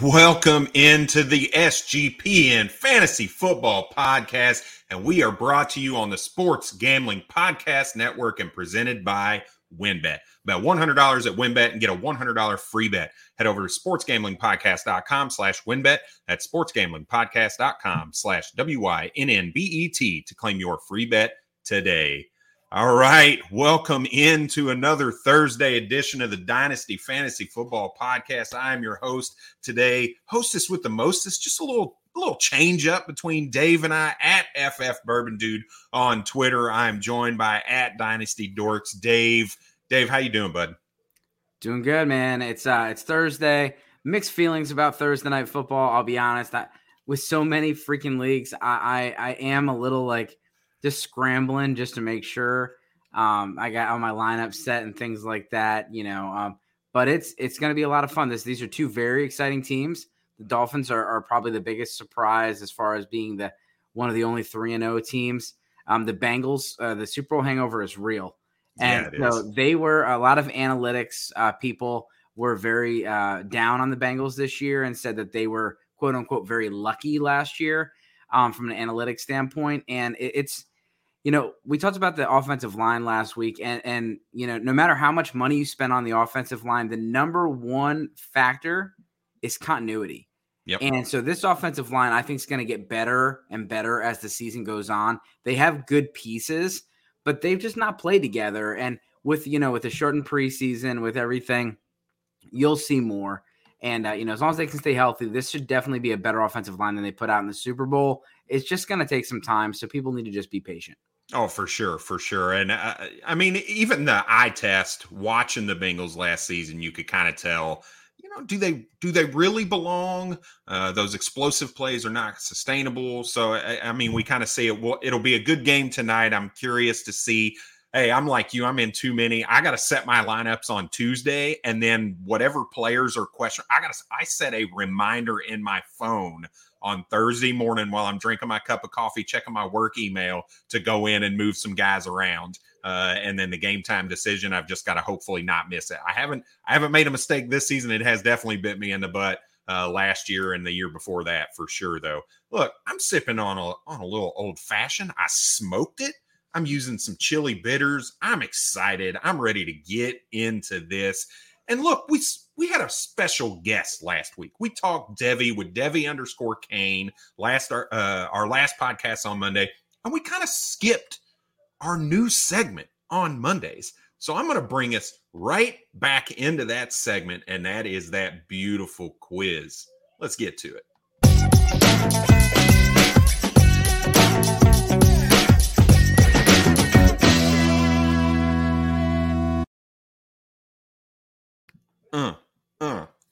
Welcome into the SGPN Fantasy Football Podcast, and we are brought to you on the Sports Gambling Podcast Network and presented by WynnBET. Bet $100 at WynnBET and get a $100 free bet. Head over to sportsgamblingpodcast.com/WynnBET. That's sportsgamblingpodcast.com/WYNNBET to claim your free bet today. All right, welcome into another Thursday edition of the Dynasty Fantasy Football Podcast. I am your host today, hostess with the mostest, just a little change up between Dave and I at FF Bourbon Dude on Twitter. I am joined by at Dynasty Dorks, Dave. Dave, how you doing, bud? Doing good, man. It's Thursday. Mixed feelings about Thursday night football. I'll be honest. With so many freaking leagues, I am a little like, just scrambling just to make sure I got all my lineup set and things like that, you know. But it's going to be a lot of fun. These are two very exciting teams. The Dolphins are probably the biggest surprise as far as being the one of the only 3-0 teams. The Bengals, the Super Bowl hangover is real. And yeah, so they were a lot of analytics people were very down on the Bengals this year and said that they were, quote unquote, very lucky last year from an analytics standpoint. And it's, you know, we talked about the offensive line last week and, you know, no matter how much money you spend on the offensive line, the number one factor is continuity. Yep. And so this offensive line, I think, is going to get better and better as the season goes on. They have good pieces, but they've just not played together. And with, you know, with the shortened preseason, with everything, you'll see more. And, you know, as long as they can stay healthy, this should definitely be a better offensive line than they put out in the Super Bowl. It's just going to take some time, so people need to just be patient. Oh, for sure, for sure. And, I mean, even the eye test, watching the Bengals last season, you could kind of tell, you know, do they really belong? Those explosive plays are not sustainable. So, I mean, we kind of see it. Well, it'll be a good game tonight. I'm curious to see. Hey, I'm like you. I'm in too many. I got to set my lineups on Tuesday, and then whatever players are questioned, I set a reminder in my phone on Thursday morning while I'm drinking my cup of coffee, checking my work email to go in and move some guys around. And then the game time decision, I've just got to hopefully not miss it. I haven't made a mistake this season. It has definitely bit me in the butt last year and the year before that for sure. Though, look, I'm sipping on a little old fashioned. I smoked it. I'm using some chili bitters. I'm excited. I'm ready to get into this. And look, we had a special guest last week. We talked Devi with Devi_Kane last our last podcast on Monday, and we kind of skipped our new segment on Mondays. So I'm going to bring us right back into that segment, and that is that beautiful quiz. Let's get to it.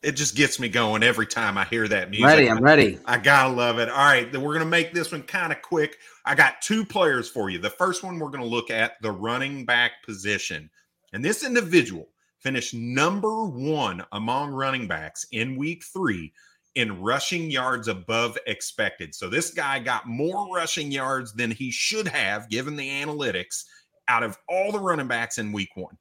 It just gets me going every time I hear that music. I'm ready. I gotta love it. All right, then we're gonna make this one kind of quick. I got two players for you. The first one, we're gonna look at the running back position, and this individual finished number one among running backs in week 3 in rushing yards above expected. So this guy got more rushing yards than he should have, given the analytics, out of all the running backs in week 1.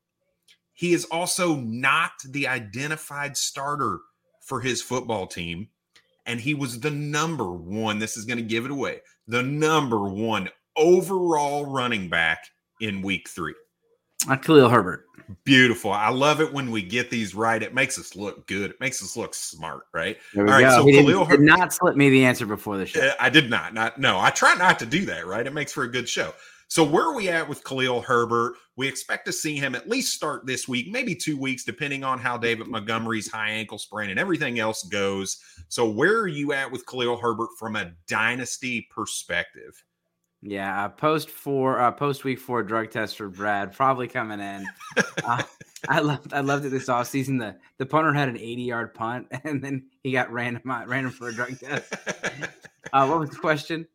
He is also not the identified starter for his football team, and he was the number one. This is going to give it away. The number one overall running back in week 3. Khalil Herbert. Beautiful. I love it when we get these right. It makes us look good. It makes us look smart, right? All right. Go. So Khalil Herbert did not slip me the answer before the show. I did not. No, I try not to do that, right? It makes for a good show. So where are we at with Khalil Herbert? We expect to see him at least start this week, maybe 2 weeks, depending on how David Montgomery's high ankle sprain and everything else goes. So where are you at with Khalil Herbert from a dynasty perspective? Yeah, post week 4 drug test for Brad probably coming in. I loved it this offseason. The punter had an 80-yard punt, and then he got random for a drug test. What was the question?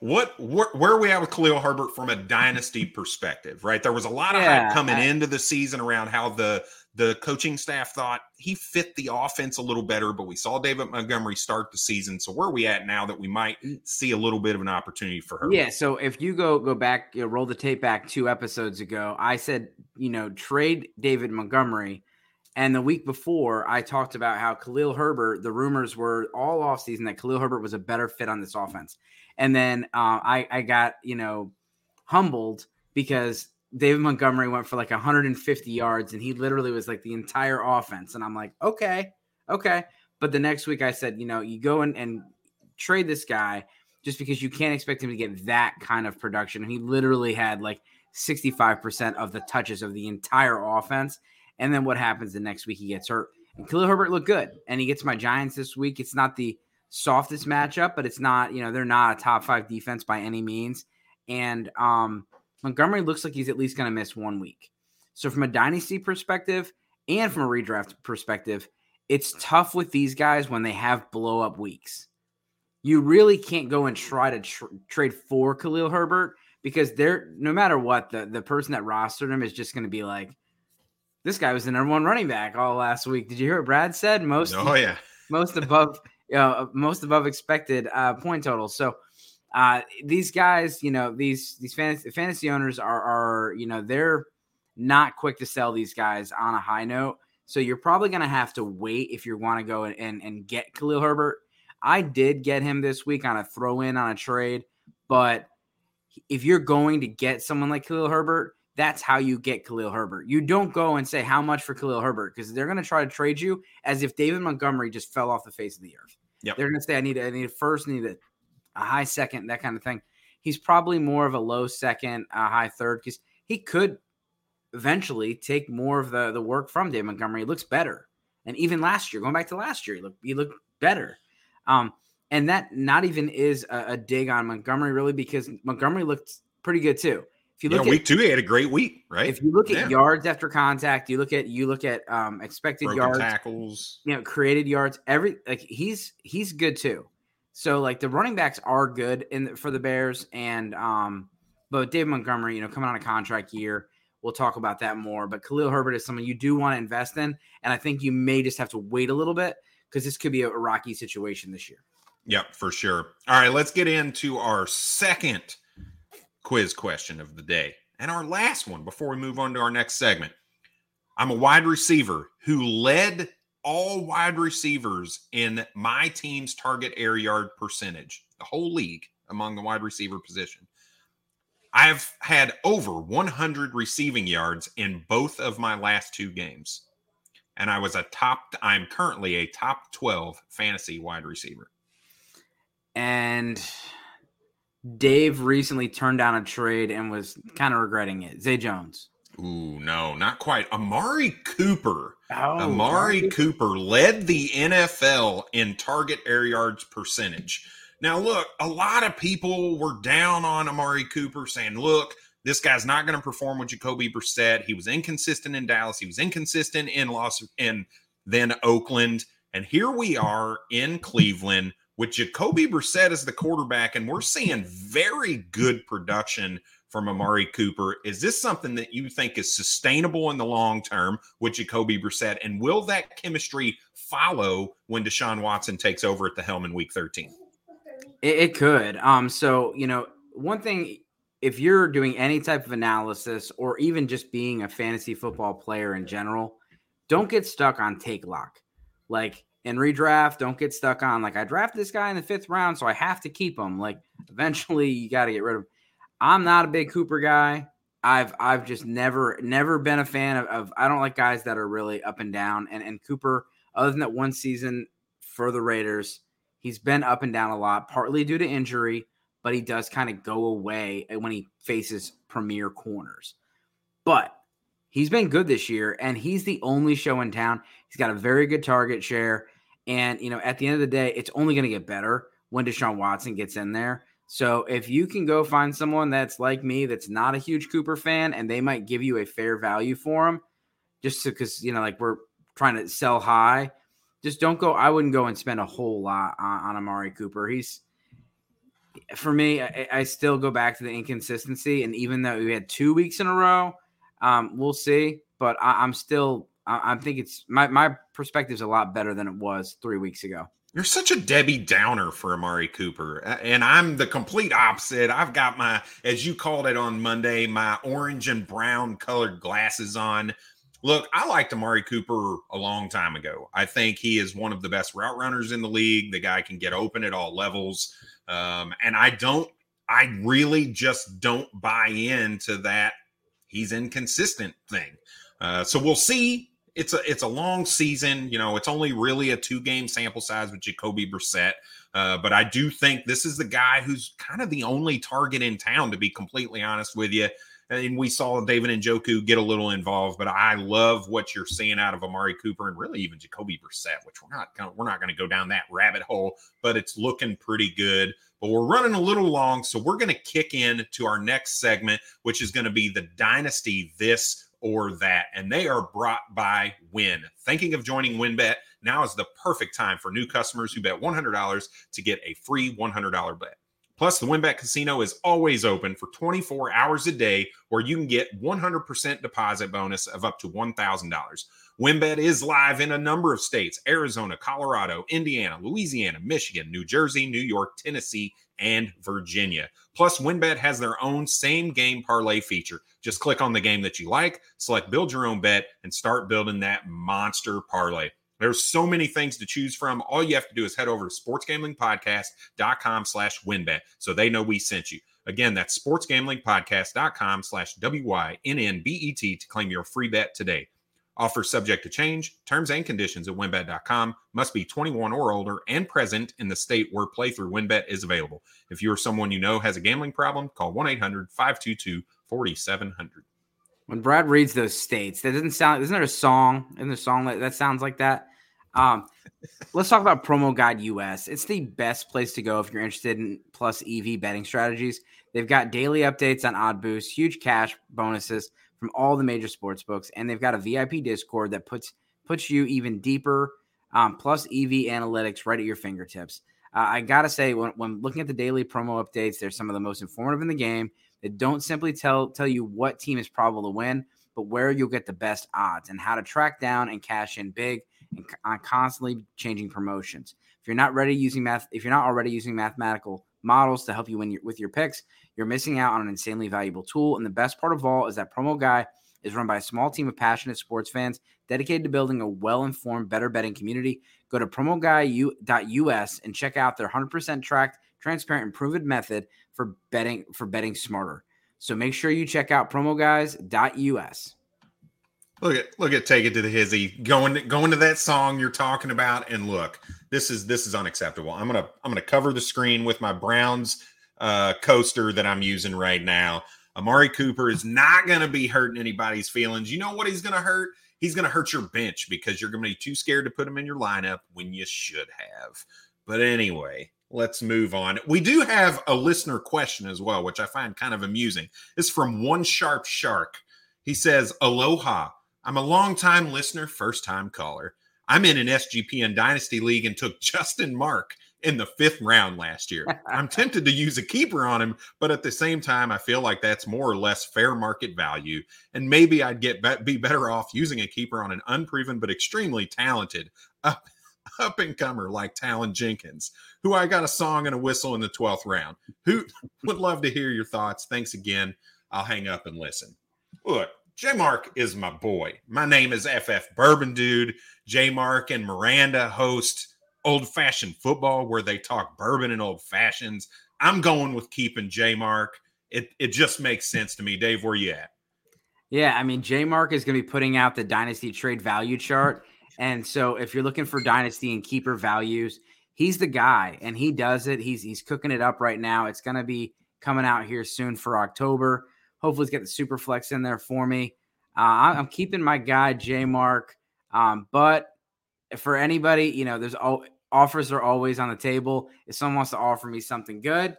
Where are we at with Khalil Herbert from a dynasty perspective, right? There was a lot of hype coming into the season around how the coaching staff thought he fit the offense a little better, but we saw David Montgomery start the season. So where are we at now that we might see a little bit of an opportunity for Herbert? Yeah, so if you go back, you know, roll the tape back 2 episodes ago, I said, you know, trade David Montgomery And the week before, I talked about how Khalil Herbert, the rumors were all offseason that Khalil Herbert was a better fit on this offense. And then I got, humbled because David Montgomery went for like 150 yards and he literally was like the entire offense. And I'm like, okay. But the next week I said, you go and trade this guy just because you can't expect him to get that kind of production. And he literally had like 65% of the touches of the entire offense. And then what happens the next week? He gets hurt. And Khalil Herbert looked good. And he gets my Giants this week. It's not the softest matchup, but it's not, they're not a top 5 defense by any means. And Montgomery looks like he's at least going to miss 1 week. So from a dynasty perspective and from a redraft perspective, it's tough with these guys when they have blow-up weeks. You really can't go and try to trade for Khalil Herbert because no matter what, the person that rostered him is just going to be like, this guy was the #1 running back all last week. Did you hear what Brad said? Most above expected point total. So these guys, these fantasy owners are they're not quick to sell these guys on a high note. So you're probably going to have to wait if you want to go and get Khalil Herbert. I did get him this week on a throw-in on a trade, but if you're going to get someone like Khalil Herbert, that's how you get Khalil Herbert. You don't go and say how much for Khalil Herbert because they're going to try to trade you as if David Montgomery just fell off the face of the earth. Yep. They're going to say, I need a first, I need a high second, that kind of thing. He's probably more of a low second, a high third because he could eventually take more of the work from David Montgomery. It looks better. And even last year, going back to last year, he looked better. And that not even is a dig on Montgomery really because Montgomery looked pretty good too. If you look at week 2, he had a great week, right? If you look at yards after contact, you look at expected broken yards, tackles, created yards. He's good too. So like the running backs are good for the Bears, and but David Montgomery, coming on a contract year, we'll talk about that more. But Khalil Herbert is someone you do want to invest in, and I think you may just have to wait a little bit because this could be a rocky situation this year. Yep, for sure. All right, let's get into our second quiz question of the day. And our last one before we move on to our next segment. I'm a wide receiver who led all wide receivers in my team's target air yard percentage, the whole league among the wide receiver position. I've had over 100 receiving yards in both of my last 2 games. And I'm currently a top 12 fantasy wide receiver. And Dave recently turned down a trade and was kind of regretting it. Zay Jones. Ooh, no, not quite. Amari Cooper. Amari Cooper led the NFL in target air yards percentage. Now, look, a lot of people were down on Amari Cooper saying, look, this guy's not going to perform with Jacoby Brissett. He was inconsistent in Dallas. He was inconsistent in and then Oakland. And here we are in Cleveland with Jacoby Brissett as the quarterback, and we're seeing very good production from Amari Cooper. Is this something that you think is sustainable in the long term with Jacoby Brissett? And will that chemistry follow when Deshaun Watson takes over at the helm in week 13? It could. One thing, if you're doing any type of analysis or even just being a fantasy football player in general, don't get stuck on take lock. And redraft, don't get stuck on, I drafted this guy in the 5th round, so I have to keep him. Eventually you got to get rid of him. I'm not a big Cooper guy. I've just never been a fan of I don't like guys that are really up and down. And Cooper, other than that one season for the Raiders, he's been up and down a lot, partly due to injury, but he does kind of go away when he faces premier corners. But he's been good this year, and he's the only show in town. He's got a very good target share. And, at the end of the day, it's only going to get better when Deshaun Watson gets in there. So if you can go find someone that's like me, that's not a huge Cooper fan, and they might give you a fair value for him just because, we're trying to sell high, just don't go. I wouldn't go and spend a whole lot on Amari Cooper. For me, I still go back to the inconsistency. And even though we had 2 weeks in a row, we'll see, but I think it's my perspective's a lot better than it was 3 weeks ago. You're such a Debbie Downer for Amari Cooper, and I'm the complete opposite. I've got as you called it on Monday, my orange and brown colored glasses on. Look, I liked Amari Cooper a long time ago. I think he is one of the best route runners in the league. The guy can get open at all levels. And I really just don't buy into that he's inconsistent thing. So we'll see. It's a long season. You know, it's only really a 2-game sample size with Jacoby Brissett. But I do think this is the guy who's kind of the only target in town, to be completely honest with you. And we saw David Njoku get a little involved, but I love what you're seeing out of Amari Cooper and really even Jacoby Brissett, which we're not going to go down that rabbit hole, but it's looking pretty good. But we're running a little long, so we're going to kick in to our next segment, which is going to be the Dynasty This or That, and they are brought by Wynn. Thinking of joining WynnBET? Now is the perfect time for new customers who bet $100 to get a free $100 bet. Plus, the WynnBET Casino is always open for 24 hours a day, where you can get 100% deposit bonus of up to $1,000. WynnBET is live in a number of states: Arizona, Colorado, Indiana, Louisiana, Michigan, New Jersey, New York, Tennessee, and Virginia. Plus, WynnBET has their own same-game parlay feature. Just click on the game that you like, select Build Your Own Bet, and start building that monster parlay. There's so many things to choose from. All you have to do is head over to sportsgamblingpodcast.com/WynnBET so they know we sent you. Again, that's sportsgamblingpodcast.com/WYNNBET to claim your free bet today. Offer subject to change. Terms and conditions at WynnBET.com. Must be 21 or older and present in the state where play through WynnBET is available. If you or someone you know has a gambling problem, call 1-800-522-4700. When Brad reads those states, that doesn't sound. Isn't there a song in the song that sounds like that? Let's talk about Promo Guide US. It's the best place to go if you're interested in plus EV betting strategies. They've got daily updates on odd boosts, huge cash bonuses from all the major sports books, and they've got a VIP Discord that puts you even deeper plus EV analytics right at your fingertips. I gotta say, when looking at the daily promo updates, they're some of the most informative in the game. They don't simply tell you what team is probable to win, but where you'll get the best odds and how to track down and cash in big on constantly changing promotions. If you're not already using mathematical models to help you win with your picks, you're missing out on an insanely valuable tool. And the best part of all is that Promo Guy is run by a small team of passionate sports fans dedicated to building a well-informed, better betting community. Go to promoguy.us and check out their 100% tracked, transparent, and proven method for betting smarter. So make sure you check out promoguys.us. Look at Take It to the Hizzy going to that song you're talking about. And look, this is unacceptable. I'm gonna cover the screen with my Browns coaster that I'm using right now. Amari Cooper is not gonna be hurting anybody's feelings. You know what he's gonna hurt? He's gonna hurt your bench because you're gonna be too scared to put him in your lineup when you should have. But anyway, let's move on. We do have a listener question as well, which I find kind of amusing. It's from One Sharp Shark. He says, "Aloha. I'm a longtime listener, first-time caller. I'm in an SGPN Dynasty League and took Justin Mark in the 5th round last year. I'm tempted to use a keeper on him, but at the same time, I feel like that's more or less fair market value, and maybe I'd be better off using a keeper on an unproven but extremely talented up-and-comer like Talon Jenkins, who I got a song and a whistle in the 12th round. Who would love to hear your thoughts? Thanks again. I'll hang up and listen." Look, J-Mark is my boy. My name is FF Bourbon Dude. J-Mark and Miranda host Old Fashioned Football, where they talk bourbon and old fashions. I'm going with keeping J-Mark. It just makes sense to me. Dave, where you at? Yeah, I mean, J-Mark is going to be putting out the Dynasty Trade Value Chart. And so if you're looking for dynasty and keeper values, he's the guy, and he does it. He's cooking it up right now. It's going to be coming out here soon for October. Hopefully, get the super flex in there for me. I'm keeping my guy J-Mark, but for anybody, you know, there's offers are always on the table. If someone wants to offer me something good,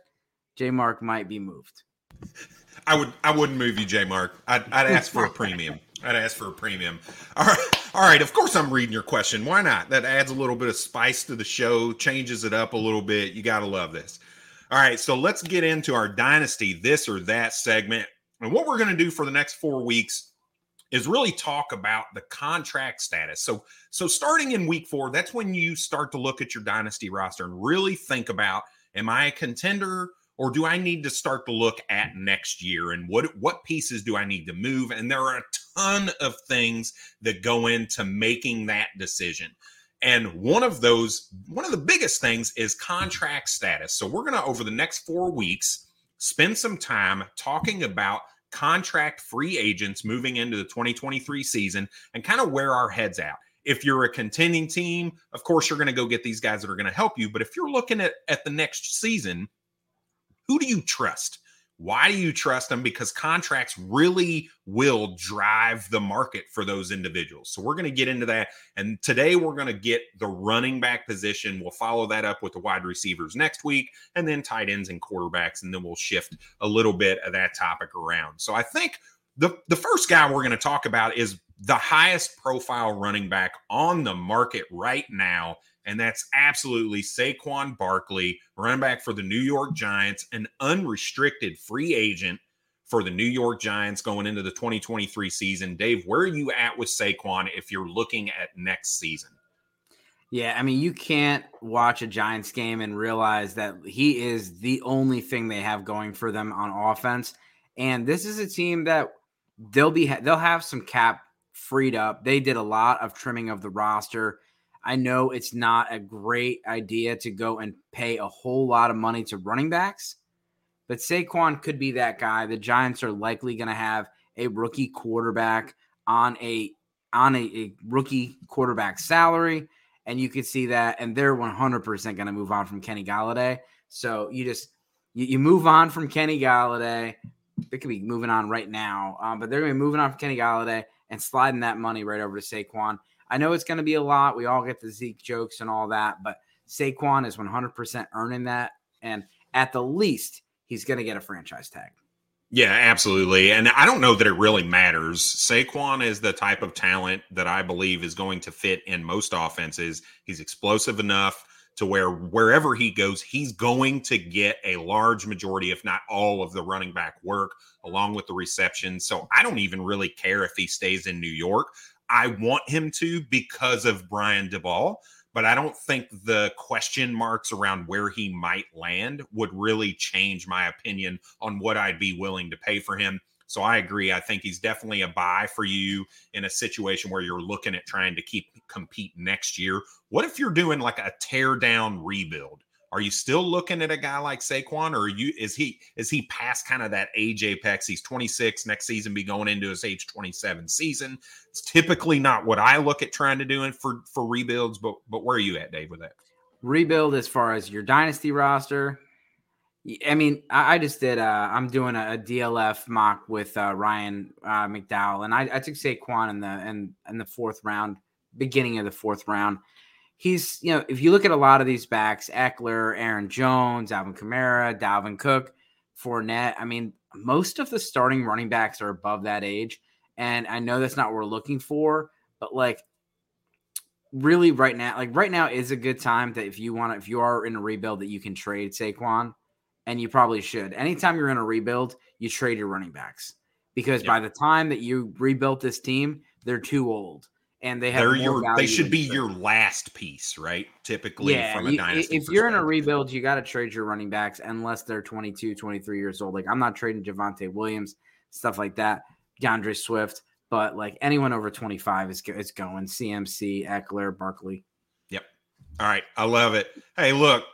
J-Mark might be moved. I wouldn't move you, J-Mark. I'd ask for a premium. All right. Of course, I'm reading your question. Why not? That adds a little bit of spice to the show, changes it up a little bit. You got to love this. All right, so let's get into our Dynasty This or That segment. And what we're going to do for the next 4 weeks is really talk about the contract status. So starting in week 4, that's when you start to look at your dynasty roster and really think about, am I a contender Or do I need to start to look at next year and what pieces do I need to move? And there are a ton of things that go into making that decision. And one of the biggest things is contract status. So we're going to, over the next 4 weeks, spend some time talking about contract free agents moving into the 2023 season and kind of where our head's at. If you're a contending team, of course, you're going to go get these guys that are going to help you. But if you're looking at the next season, who do you trust? Why do you trust them? Because contracts really will drive the market for those individuals. So we're going to get into that. And today we're going to get the running back position. We'll follow that up with the wide receivers next week, and then tight ends and quarterbacks. And then we'll shift a little bit of that topic around. So I think the first guy we're going to talk about is the highest profile running back on the market right now. And that's absolutely Saquon Barkley, running back for the New York Giants, an unrestricted free agent for the New York Giants going into the 2023 season. Dave, where are you at with Saquon if you're looking at next season? Yeah, I mean, you can't watch a Giants game and realize that he is the only thing they have going for them on offense. And this is a team that they'll have some cap freed up. They did a lot of trimming of the roster. I know it's not a great idea to go and pay a whole lot of money to running backs, but Saquon could be that guy. The Giants are likely going to have a rookie quarterback on a rookie quarterback salary, and you could see that, and they're 100% going to move on from Kenny Galladay. So you move on from Kenny Galladay. They could be moving on right now, but they're going to be moving on from Kenny Galladay and sliding that money right over to Saquon. I know it's going to be a lot. We all get the Zeke jokes and all that, but Saquon is 100% earning that. And at the least, he's going to get a franchise tag. Yeah, absolutely. And I don't know that it really matters. Saquon is the type of talent that I believe is going to fit in most offenses. He's explosive enough to where wherever he goes, he's going to get a large majority, if not all, of the running back work along with the reception. So I don't even really care if he stays in New York. I want him to because of Brian Daboll, but I don't think the question marks around where he might land would really change my opinion on what I'd be willing to pay for him. So I agree. I think he's definitely a buy for you in a situation where you're looking at trying to compete next year. What if you're doing like a tear down rebuild? Are you still looking at a guy like Saquon, or is he past kind of that age apex? He's 26, next season be going into his age 27 season. It's typically not what I look at trying to do for rebuilds, but where are you at, Dave, with that? Rebuild as far as your dynasty roster? I mean, I just did I'm doing a DLF mock with Ryan McDowell, and I took Saquon in the fourth round, beginning of the fourth round. He's, you know, if you look at a lot of these backs, Eckler, Aaron Jones, Alvin Kamara, Dalvin Cook, Fournette, I mean, most of the starting running backs are above that age. And I know that's not what we're looking for, but right now is a good time that if you are in a rebuild that you can trade Saquon, and you probably should. Anytime you're in a rebuild, you trade your running backs because by the time that you rebuilt this team, they're too old. And they have they should be your last piece, right? Typically, from a dynasty. If you're in a rebuild, you got to trade your running backs unless they're 22, 23 years old. Like, I'm not trading Javonte Williams, stuff like that, DeAndre Swift, but like anyone over 25 is going. CMC, Eckler, Barkley. Yep. All right. I love it. Hey, look,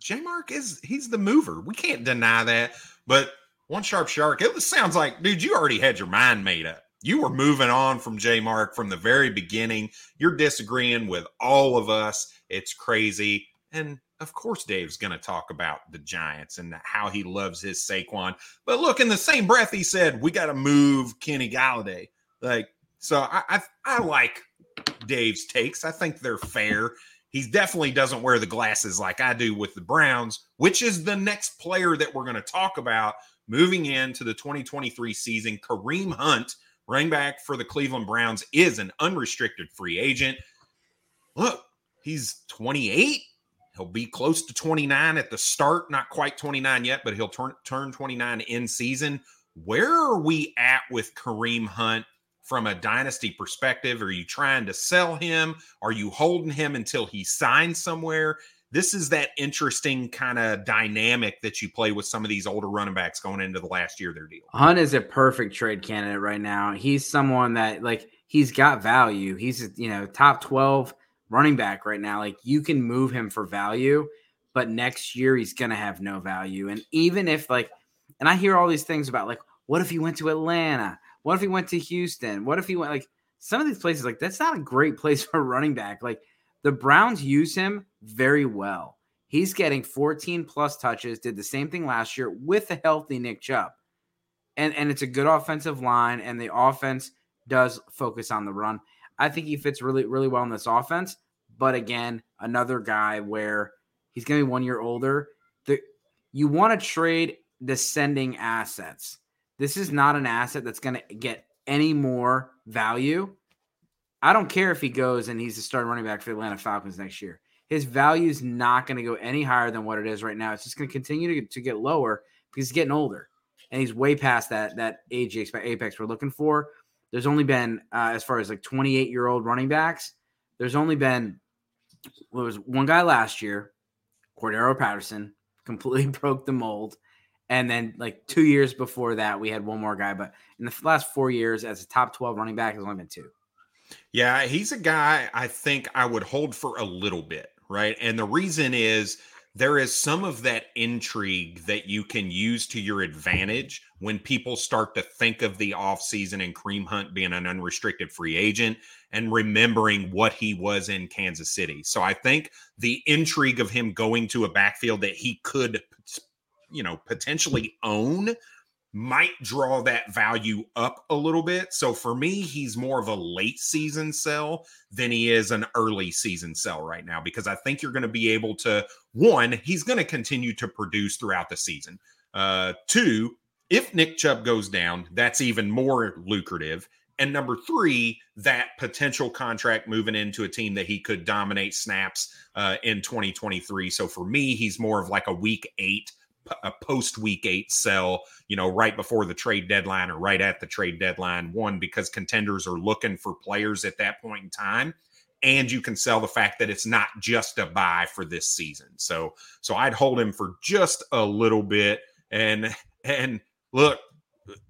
J-Mark he's the mover. We can't deny that. But one sharp shark, it sounds like, dude, you already had your mind made up. You were moving on from J-Mark from the very beginning. You're disagreeing with all of us. It's crazy. And, of course, Dave's going to talk about the Giants and how he loves his Saquon. But, look, in the same breath, he said, we got to move Kenny Galladay. So I like Dave's takes. I think they're fair. He definitely doesn't wear the glasses like I do with the Browns, which is the next player that we're going to talk about moving into the 2023 season. Kareem Hunt, running back for the Cleveland Browns, is an unrestricted free agent. Look, he's 28. He'll be close to 29 at the start. Not quite 29 yet, but he'll turn 29 in season. Where are we at with Kareem Hunt from a dynasty perspective? Are you trying to sell him? Are you holding him until he signs somewhere? this is that interesting kind of dynamic that you play with some of these older running backs going into the last year of their deal. Hunt is a perfect trade candidate right now. He's someone that, like, he's got value. He's, you know, top 12 running back right now. Like, you can move him for value, but next year he's going to have no value. And even if, like, and I hear all these things about, like, what if he went to Atlanta? What if he went to Houston? What if he went, like, some of these places, like, that's not a great place for a running back. Like, the Browns use him very well. He's getting 14-plus touches, did the same thing last year with a healthy Nick Chubb. And it's a good offensive line, and the offense does focus on the run. I think he fits really, really well in this offense. But, again, another guy where he's going to be 1 year older. You want to trade descending assets. This is not an asset that's going to get any more value. I don't care if he goes and he's the starting running back for the Atlanta Falcons next year. His value is not going to go any higher than what it is right now. It's just going to continue to get lower because he's getting older and he's way past that age apex we're looking for. There's only been, as far as like 28-year-old running backs, there's only been, well, there was one guy last year, Cordero Patterson, completely broke the mold. And then like 2 years before that, we had one more guy. But in the last 4 years, as a top 12 running back, there's only been two. Yeah, he's a guy I think I would hold for a little bit, right? And the reason is there is some of that intrigue that you can use to your advantage when people start to think of the offseason and Kareem Hunt being an unrestricted free agent and remembering what he was in Kansas City. So I think the intrigue of him going to a backfield that he could, you know, potentially own might draw that value up a little bit. So for me, he's more of a late season sell than he is an early season sell right now, because I think you're going to be able to, one, he's going to continue to produce throughout the season. Two, if Nick Chubb goes down, that's even more lucrative. And number three, that potential contract moving into a team that he could dominate snaps in 2023. So for me, he's more of like a post-week 8 sell, you know, right before the trade deadline or right at the trade deadline. One, because contenders are looking for players at that point in time, and you can sell the fact that it's not just a buy for this season. So I'd hold him for just a little bit. And look,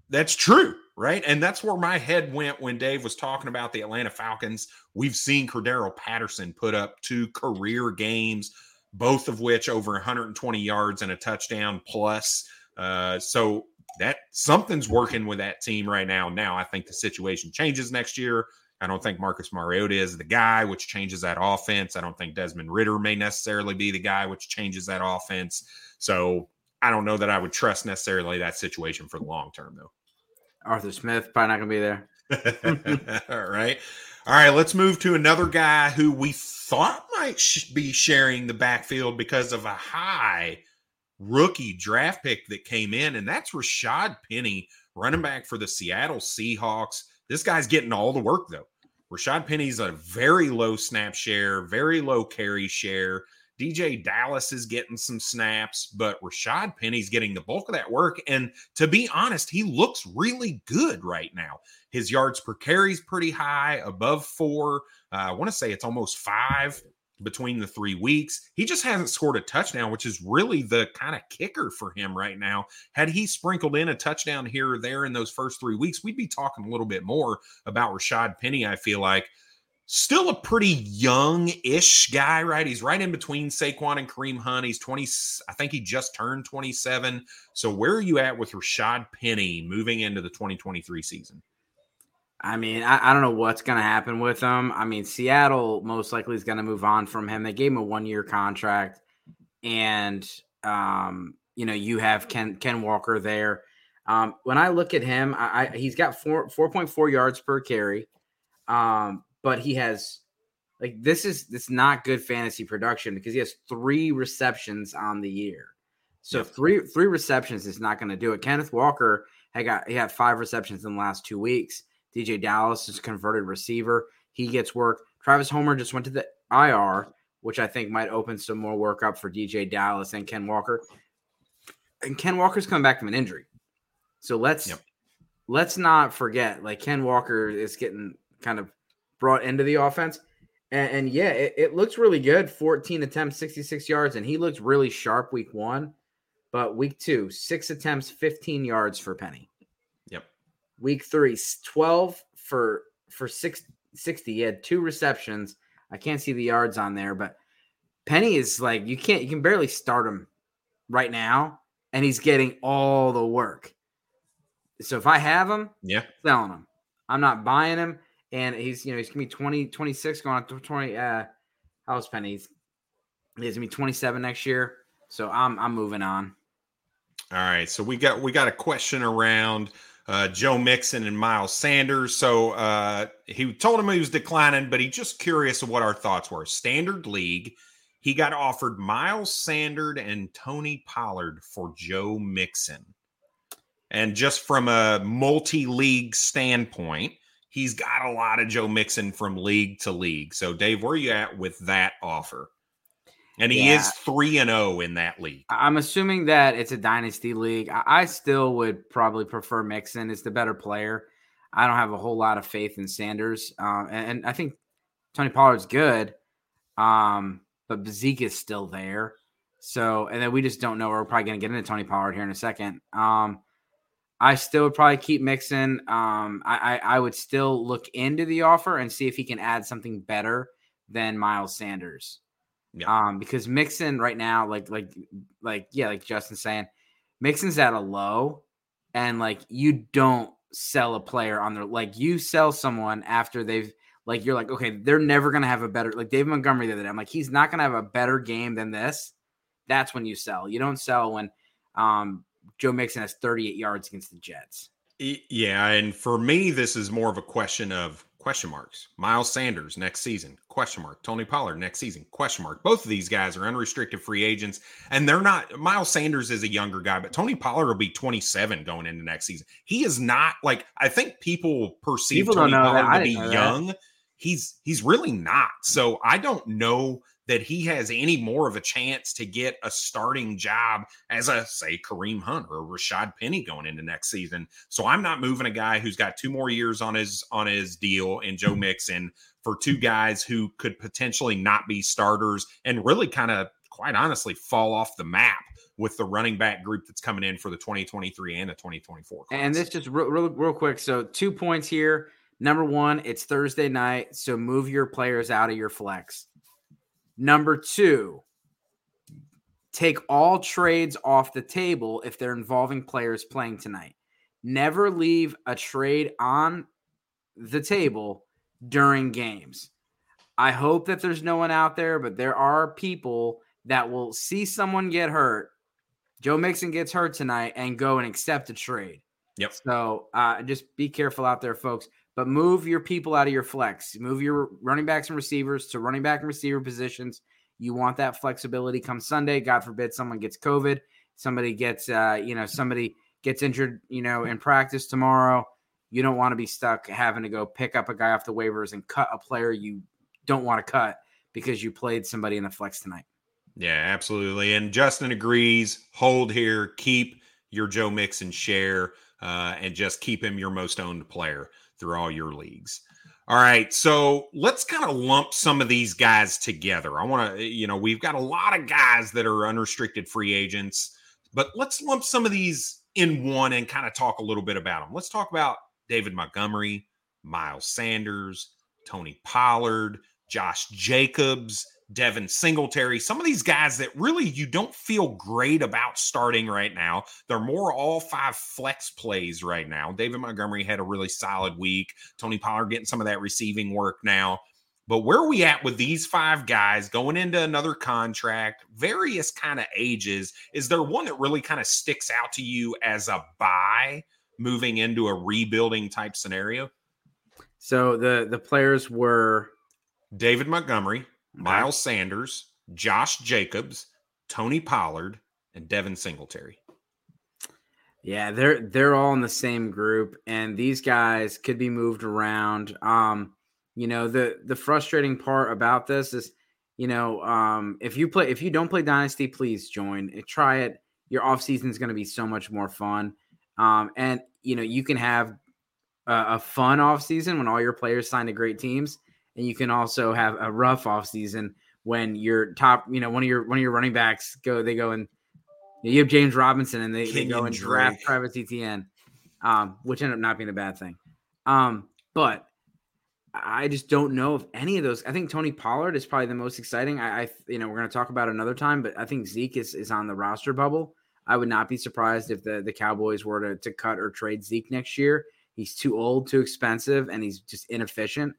that's true, right? And that's where my head went when Dave was talking about the Atlanta Falcons. We've seen Cordero Patterson put up 2 career games, both of which over 120 yards and a touchdown plus. So that something's working with that team right now. Now I think the situation changes next year. I don't think Marcus Mariota is the guy, which changes that offense. I don't think Desmond Ridder may necessarily be the guy, which changes that offense. So I don't know that I would trust necessarily that situation for the long term, though. Arthur Smith, probably not going to be there. All right, let's move to another guy who we thought might be sharing the backfield because of a high rookie draft pick that came in, and that's Rashad Penny, running back for the Seattle Seahawks. This guy's getting all the work, though. Rashad Penny's a very low snap share, very low carry share. DJ Dallas is getting some snaps, but Rashad Penny's getting the bulk of that work. And to be honest, he looks really good right now. His yards per carry is pretty high, above 4. I want to say it's almost 5 between the 3 weeks. He just hasn't scored a touchdown, which is really the kind of kicker for him right now. Had he sprinkled in a touchdown here or there in those first 3 weeks, we'd be talking a little bit more about Rashad Penny, I feel like. Still a pretty young-ish guy, right? He's right in between Saquon and Kareem Hunt. He's 20. I think he just turned 27. So where are you at with Rashad Penny moving into the 2023 season? I mean, I don't know what's going to happen with him. I mean, Seattle most likely is going to move on from him. They gave him a 1-year contract. And, you know, you have Ken Walker there. When I look at him, he's got 4.4 yards per carry. But he has, like, this is not good fantasy production because he has 3 receptions on the year. So yes. three receptions is not going to do it. Kenneth Walker had 5 receptions in the last 2 weeks. DJ Dallas is a converted receiver. He gets work. Travis Homer just went to the IR, which I think might open some more work up for DJ Dallas and Ken Walker. And Ken Walker's coming back from an injury. So let's not forget, like, Ken Walker is getting kind of brought into the offense. And yeah, it looks really good. 14 attempts, 66 yards, and he looked really sharp week one. But week two, 6 attempts, 15 yards for Penny. Yep. Week three, 12 for 60. He had 2 receptions. I can't see the yards on there, but Penny is like, you can barely start him right now, and he's getting all the work. So if I have him, yeah, selling him. I'm not buying him. And he's going to be 20, 26 going up to 20. How's Penny? He's going to be 27 next year. So I'm moving on. All right. So we got a question around Joe Mixon and Miles Sanders. So he told him he was declining, but he's just curious of what our thoughts were. Standard league, he got offered Miles Sanders and Tony Pollard for Joe Mixon. And just from a multi-league standpoint, he's got a lot of Joe Mixon from league to league. So, Dave, where are you at with that offer? And he is 3-0 in that league. I'm assuming that it's a dynasty league. I still would probably prefer Mixon. It's the better player. I don't have a whole lot of faith in Sanders. And I think Tony Pollard's good, but Zeke is still there. So, and then we just don't know. We're probably going to get into Tony Pollard here in a second. I still would probably keep Mixon. I would still look into the offer and see if he can add something better than Miles Sanders. Yeah. Because Mixon right now, like Justin's saying, Mixon's at a low, and like you don't sell a player on their, like you sell someone after they've, like you're like, okay, they're never gonna have a better, like David Montgomery the other day. I'm like, he's not gonna have a better game than this. That's when you sell. You don't sell when Joe Mixon has 38 yards against the Jets. Yeah, and for me, this is more of a question of question marks. Miles Sanders next season, question mark. Tony Pollard next season, question mark. Both of these guys are unrestricted free agents, and they're not – Miles Sanders is a younger guy, but Tony Pollard will be 27 going into next season. He is not – like, I think people perceive people Tony Pollard to be young. He's really not. So I don't know – that he has any more of a chance to get a starting job as a, say, Kareem Hunt or Rashad Penny going into next season. So I'm not moving a guy who's got 2 more years on his deal and Joe Mixon for 2 guys who could potentially not be starters and really kind of, quite honestly, fall off the map with the running back group that's coming in for the 2023 and the 2024 class. And this just real quick. So 2 points here. Number 1, it's Thursday night, so move your players out of your flex. Number 2, take all trades off the table if they're involving players playing tonight. Never leave a trade on the table during games. I hope that there's no one out there, but there are people that will see someone get hurt. Joe Mixon gets hurt tonight and go and accept a trade. Yep. So just be careful out there, folks. But move your people out of your flex. Move your running backs and receivers to running back and receiver positions. You want that flexibility come Sunday. God forbid someone gets COVID. Somebody gets injured, in practice tomorrow. You don't want to be stuck having to go pick up a guy off the waivers and cut a player you don't want to cut because you played somebody in the flex tonight. Yeah, absolutely. And Justin agrees. Hold here. Keep your Joe Mixon share and just keep him your most owned player through all your leagues. All right, so let's kind of lump some of these guys together. I want to, we've got a lot of guys that are unrestricted free agents, but let's lump some of these in one and kind of talk a little bit about them. Let's talk about David Montgomery, Miles Sanders, Tony Pollard, Josh Jacobs, Devin Singletary, some of these guys that really you don't feel great about starting right now. They're more all 5 flex plays right now. David Montgomery had a really solid week. Tony Pollard getting some of that receiving work now. But where are we at with these 5 guys going into another contract, various kind of ages? Is there one that really kind of sticks out to you as a buy moving into a rebuilding type scenario? So the players were David Montgomery, Miles Sanders, Josh Jacobs, Tony Pollard, and Devin Singletary. Yeah, they're all in the same group, and these guys could be moved around. The frustrating part about this is, if you don't play Dynasty, please join. Try it. Your offseason is going to be so much more fun. And you can have a fun offseason when all your players sign to great teams. And you can also have a rough offseason when your top, you know, one of your running backs go and you have James Robinson and they go and draft Travis Etienne, which ended up not being a bad thing. But I just don't know if any of those. I think Tony Pollard is probably the most exciting. I we're going to talk about it another time, but I think Zeke is on the roster bubble. I would not be surprised if the Cowboys were to cut or trade Zeke next year. He's too old, too expensive, and he's just inefficient.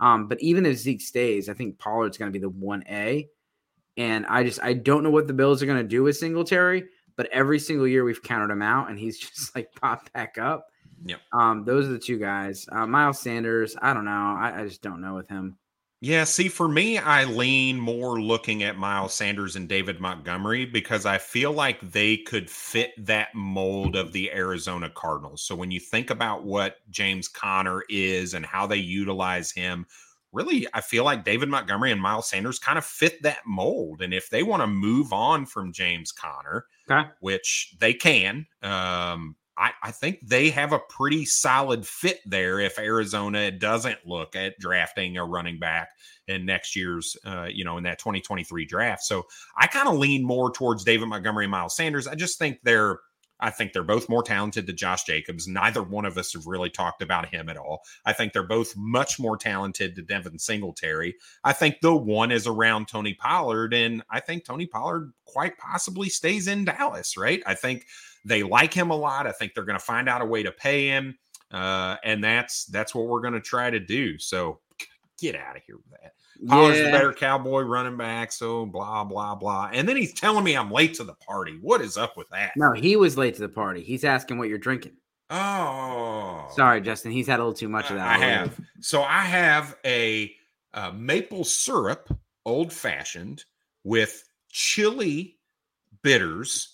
But even if Zeke stays, I think Pollard's going to be the 1A. And I don't know what the Bills are going to do with Singletary, but every single year we've counted him out, and he's just like popped back up. Yep. Those are the two guys. Miles Sanders, I don't know. I just don't know with him. Yeah, see, for me, I lean more looking at Miles Sanders and David Montgomery because I feel like they could fit that mold of the Arizona Cardinals. So when you think about what James Conner is and how they utilize him, really, I feel like David Montgomery and Miles Sanders kind of fit that mold. And if they want to move on from James Conner, okay, which they can, I think they have a pretty solid fit there if Arizona doesn't look at drafting a running back in next year's, in that 2023 draft. So I kind of lean more towards David Montgomery and Miles Sanders. I just think they're both more talented than Josh Jacobs. Neither one of us have really talked about him at all. I think they're both much more talented than Devin Singletary. I think the one is around Tony Pollard, and I think Tony Pollard quite possibly stays in Dallas, right? I think they like him a lot. I think they're going to find out a way to pay him, and that's what we're going to try to do. So get out of here with that. Pollard's the better Cowboy running back, so blah, blah, blah. And then he's telling me I'm late to the party. What is up with that? No, he was late to the party. He's asking what you're drinking. Oh. Sorry, Justin. He's had a little too much of that. I have. So I have a maple syrup, old-fashioned, with chili bitters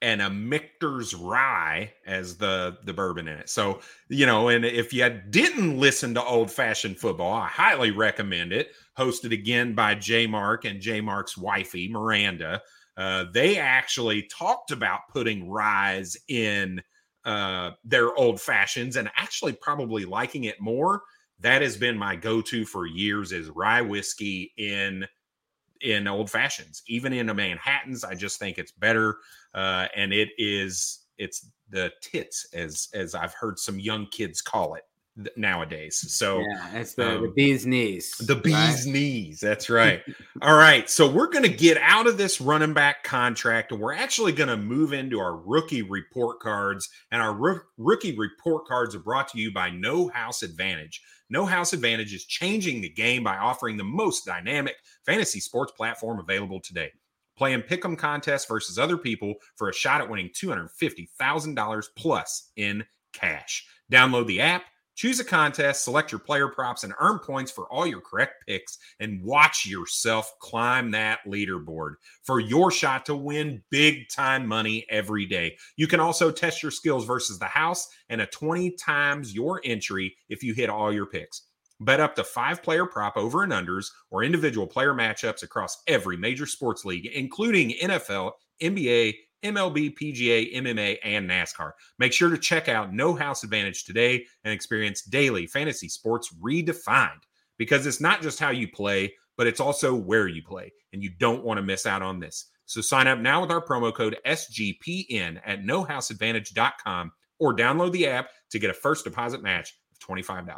and a Michter's rye as the bourbon in it. So, and if you didn't listen to Old Fashioned Football, I highly recommend it. Hosted again by J Mark and J Mark's wifey, Miranda. They actually talked about putting rye in their old fashions and actually probably liking it more. That has been my go-to for years is rye whiskey in old fashions, even in a Manhattan's. I just think it's better. And it's the tits as I've heard some young kids call it nowadays. So yeah, it's the bee's knees, right? That's right. All right. So we're going to get out of this running back contract and we're actually going to move into our rookie report cards, and our rookie report cards are brought to you by No House Advantage. No House Advantage is changing the game by offering the most dynamic fantasy sports platform available today. Play in pick'em contests versus other people for a shot at winning $250,000 plus in cash. Download the app, choose a contest, select your player props, and earn points for all your correct picks, and watch yourself climb that leaderboard for your shot to win big-time money every day. You can also test your skills versus the house and a 20 times your entry if you hit all your picks. Bet up to 5-player prop over and unders or individual player matchups across every major sports league, including NFL, NBA, MLB, PGA, MMA, and NASCAR. Make sure to check out No House Advantage today and experience daily fantasy sports redefined, because it's not just how you play, but it's also where you play, and you don't want to miss out on this. So sign up now with our promo code SGPN at nohouseadvantage.com or download the app to get a first deposit match of $25.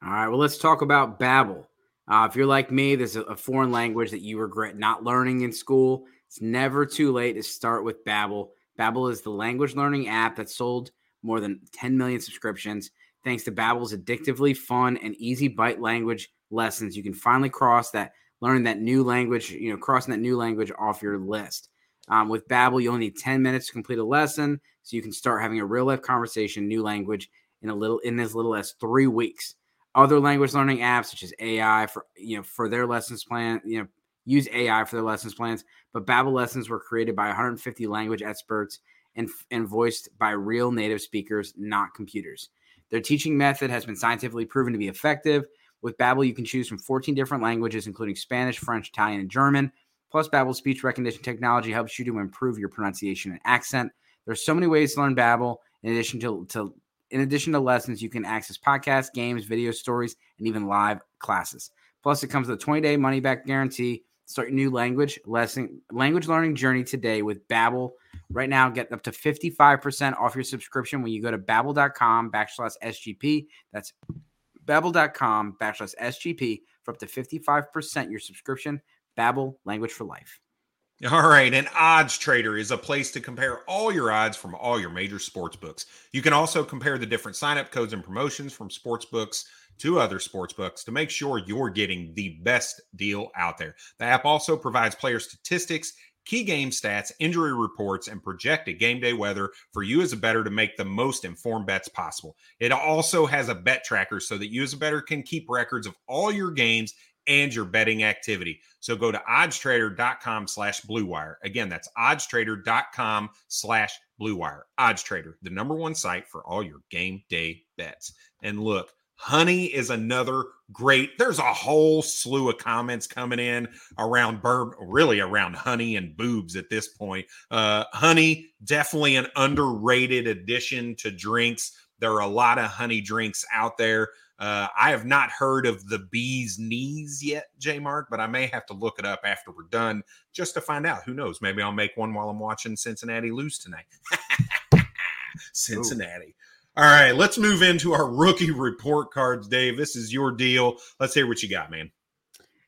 All right, well, let's talk about Babbel. If you're like me, there's a foreign language that you regret not learning in school. It's never too late to start with Babbel. Babbel is the language learning app that sold more than 10 million subscriptions. Thanks to Babbel's addictively fun and easy bite language lessons, you can finally crossing that new language off your list. With Babbel, you only need 10 minutes to complete a lesson, so you can start having a real-life conversation, new language, in as little as 3 weeks. Other language learning apps, such as AI for their lessons plan, use AI for their lessons plans. But Babbel lessons were created by 150 language experts and voiced by real native speakers, not computers. Their teaching method has been scientifically proven to be effective. With Babbel, you can choose from 14 different languages, including Spanish, French, Italian, and German. Plus, Babbel's speech recognition technology helps you to improve your pronunciation and accent. There's so many ways to learn Babbel, in addition to In addition to lessons, you can access podcasts, games, video stories, and even live classes. Plus, it comes with a 20-day money-back guarantee. Start your new language learning journey today with Babbel. Right now, get up to 55% off your subscription when you go to babbel.com/SGP. That's babbel.com/SGP for up to 55% your subscription. Babbel, language for life. All right, and Odds Trader is a place to compare all your odds from all your major sports books. You can also compare the different sign-up codes and promotions from sports books to other sports books to make sure you're getting the best deal out there. The app also provides player statistics, key game stats, injury reports, and projected game day weather for you as a bettor to make the most informed bets possible. It also has a bet tracker so that you as a bettor can keep records of all your games and your betting activity. So go to oddstrader.com/BlueWire. Again, that's oddstrader.com/BlueWire. OddsTrader, the number one site for all your game day bets. And look, honey is another great. There's a whole slew of comments coming in around around honey and boobs at this point. Honey, definitely an underrated addition to drinks. There are a lot of honey drinks out there. I have not heard of the bee's knees yet, J-Mark, but I may have to look it up after we're done just to find out. Who knows? Maybe I'll make one while I'm watching Cincinnati lose tonight. Cincinnati. Ooh. All right, let's move into our rookie report cards, Dave. This is your deal. Let's hear what you got, man.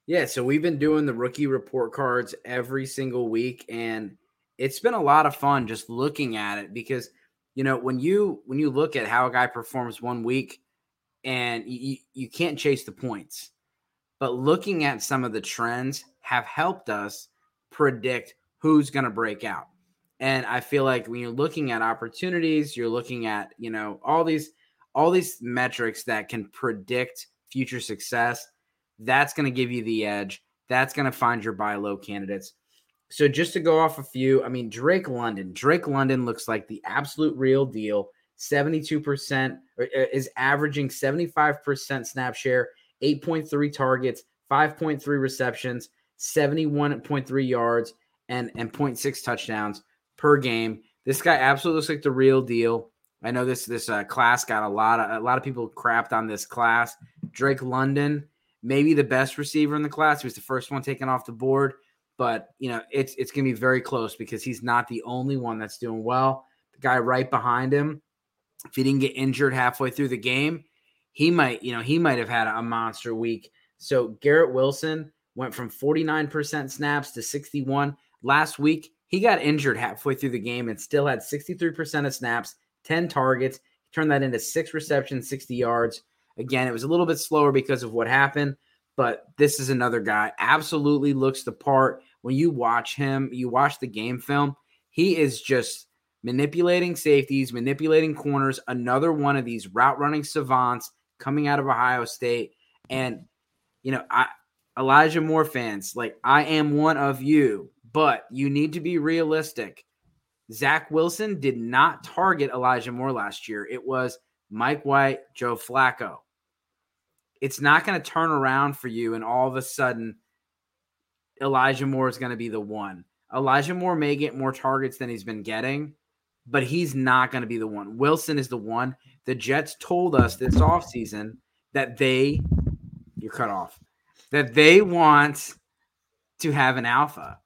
Yeah, so we've been doing the rookie report cards every single week, and it's been a lot of fun just looking at it because, you know, when you look at how a guy performs one week and you can't chase the points, but looking at some of the trends have helped us predict who's going to break out. And I feel like when you're looking at opportunities, you're looking at, you know, all these metrics that can predict future success. That's going to give you the edge. That's going to find your buy low candidates. So just to go off a few, I mean, Drake London looks like the absolute real deal. 72% is averaging 75% snap share, 8.3 targets, 5.3 receptions, 71.3 yards, and 0.6 touchdowns per game. This guy absolutely looks like the real deal. I know this class got a lot of people crapped on this class. Drake London, maybe the best receiver in the class. He was the first one taken off the board, but you know, it's going to be very close because he's not the only one that's doing well. The guy right behind him, if he didn't get injured halfway through the game, he might have had a monster week. So Garrett Wilson went from 49% snaps to 61 last week. He got injured halfway through the game and still had 63% of snaps, 10 targets. He turned that into 6 receptions, 60 yards. Again, it was a little bit slower because of what happened, but this is another guy. Absolutely looks the part. When you watch him, you watch the game film, he is just manipulating safeties, manipulating corners, another one of these route-running savants coming out of Ohio State. And, you know, Elijah Moore fans, like, I am one of you. But you need to be realistic. Zach Wilson did not target Elijah Moore last year. It was Mike White, Joe Flacco. It's not going to turn around for you, and all of a sudden, Elijah Moore is going to be the one. Elijah Moore may get more targets than he's been getting, but he's not going to be the one. Wilson is the one. The Jets told us this offseason that they want to have an alpha.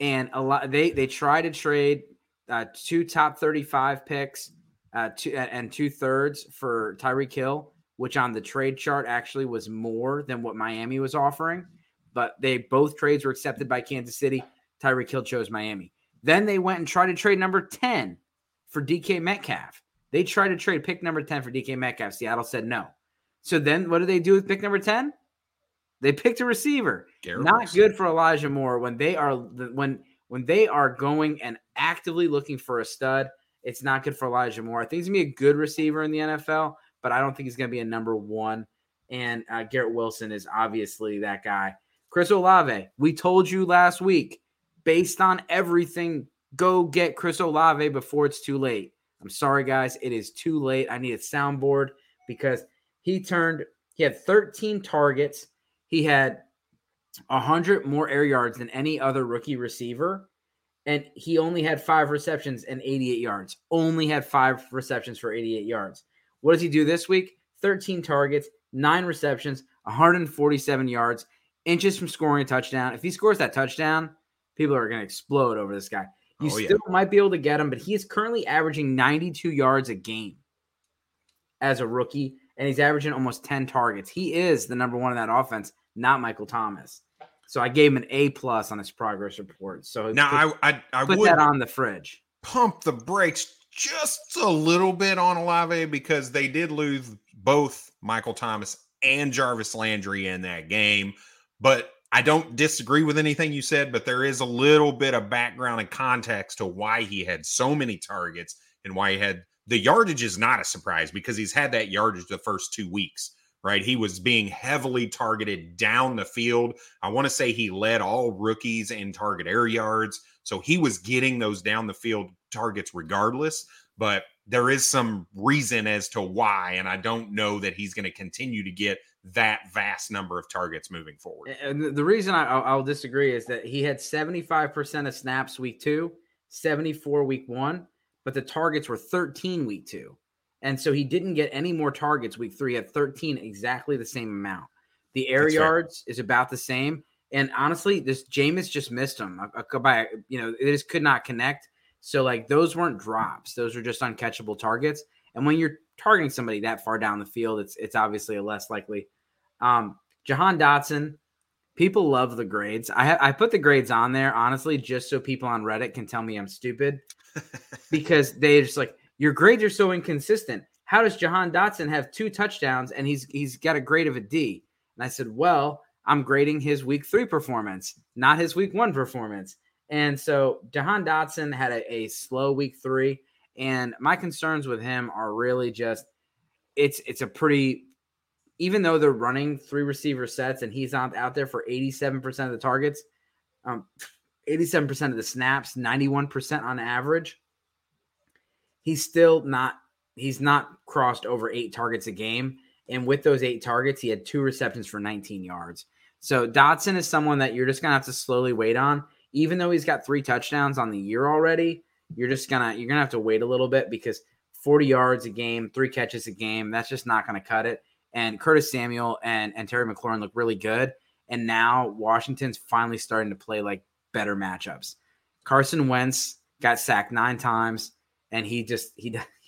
And they try to trade 2 top 35 picks and 2/3 for Tyreek Hill, which on the trade chart actually was more than what Miami was offering. But both trades were accepted by Kansas City. Tyreek Hill chose Miami. Then they went and tried to trade number 10 for DK Metcalf. They tried to trade pick number 10 for DK Metcalf. Seattle said no. So then what do they do with pick number 10? They picked a receiver. Not good for Elijah Moore when they are going and actively looking for a stud. It's not good for Elijah Moore. I think he's going to be a good receiver in the NFL, but I don't think he's going to be a number one. And Garrett Wilson is obviously that guy. Chris Olave, we told you last week, based on everything, go get Chris Olave before it's too late. I'm sorry, guys. It is too late. I need a soundboard because he had 13 targets. He had 100 more air yards than any other rookie receiver, and he only had 5 receptions and 88 yards. Only had 5 receptions for 88 yards. What does he do this week? 13 targets, 9 receptions, 147 yards, inches from scoring a touchdown. If he scores that touchdown, people are going to explode over this guy. You still might be able to get him, but he is currently averaging 92 yards a game as a rookie, and he's averaging almost 10 targets. He is the number one in that offense, not Michael Thomas. So I gave him an A+ on his progress report. So now I put that on the fridge. Pump the brakes just a little bit on Olave because they did lose both Michael Thomas and Jarvis Landry in that game. But I don't disagree with anything you said, but there is a little bit of background and context to why he had so many targets and why he had the yardage is not a surprise because he's had that yardage the first 2 weeks, right? He was being heavily targeted down the field. I want to say he led all rookies in target air yards. So he was getting those down the field targets regardless, but there is some reason as to why, and I don't know that he's going to continue to get that vast number of targets moving forward. And the reason I'll disagree is that he had 75% of snaps week 2, 74 week 1, but the targets were 13 week 2. And so he didn't get any more targets week 3 at 13, exactly the same amount. The air yards is about the same. And honestly, this Jameis just missed him. They just could not connect. So, like, those weren't drops. Those are just uncatchable targets. And when you're targeting somebody that far down the field, it's obviously less likely. Jahan Dotson, people love the grades. I put the grades on there, honestly, just so people on Reddit can tell me I'm stupid. Because they're just like, your grades are so inconsistent. How does Jahan Dotson have 2 touchdowns and he's got a grade of a D? And I said, well, I'm grading his week 3 performance, not his week 1 performance. And so Jahan Dotson had a slow week 3, and my concerns with him are really just even though they're running 3 receiver sets and he's out there for 87% of the targets, 87% of the snaps, 91% on average, he's not crossed over 8 targets a game. And with those 8 targets, he had 2 receptions for 19 yards. So Dotson is someone that you're just going to have to slowly wait on. Even though he's got 3 touchdowns on the year already, you're going to have to wait a little bit because 40 yards a game, 3 catches a game, that's just not going to cut it. And Curtis Samuel and Terry McLaurin look really good. And now Washington's finally starting to play like better matchups. Carson Wentz got sacked 9 times. And he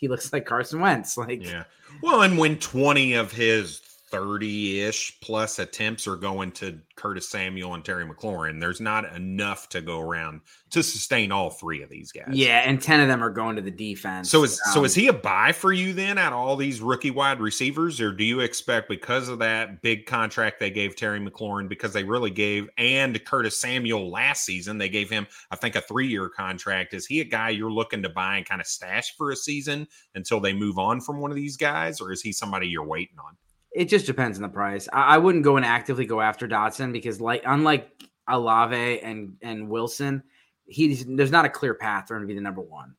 looks like Carson Wentz. Well, and when 20 of his 30-ish plus attempts are going to Curtis Samuel and Terry McLaurin, there's not enough to go around to sustain all 3 of these guys. Yeah, and 10 of them are going to the defense. So is he a buy for you then out of all these rookie wide receivers? Or do you expect because of that big contract they gave Terry McLaurin, because they really gave, and Curtis Samuel last season, they gave him, I think, a 3-year contract. Is he a guy you're looking to buy and kind of stash for a season until they move on from one of these guys? Or is he somebody you're waiting on? It just depends on the price. I wouldn't go and actively go after Dotson because, unlike Olave and Wilson, there's not a clear path for him to be the number one.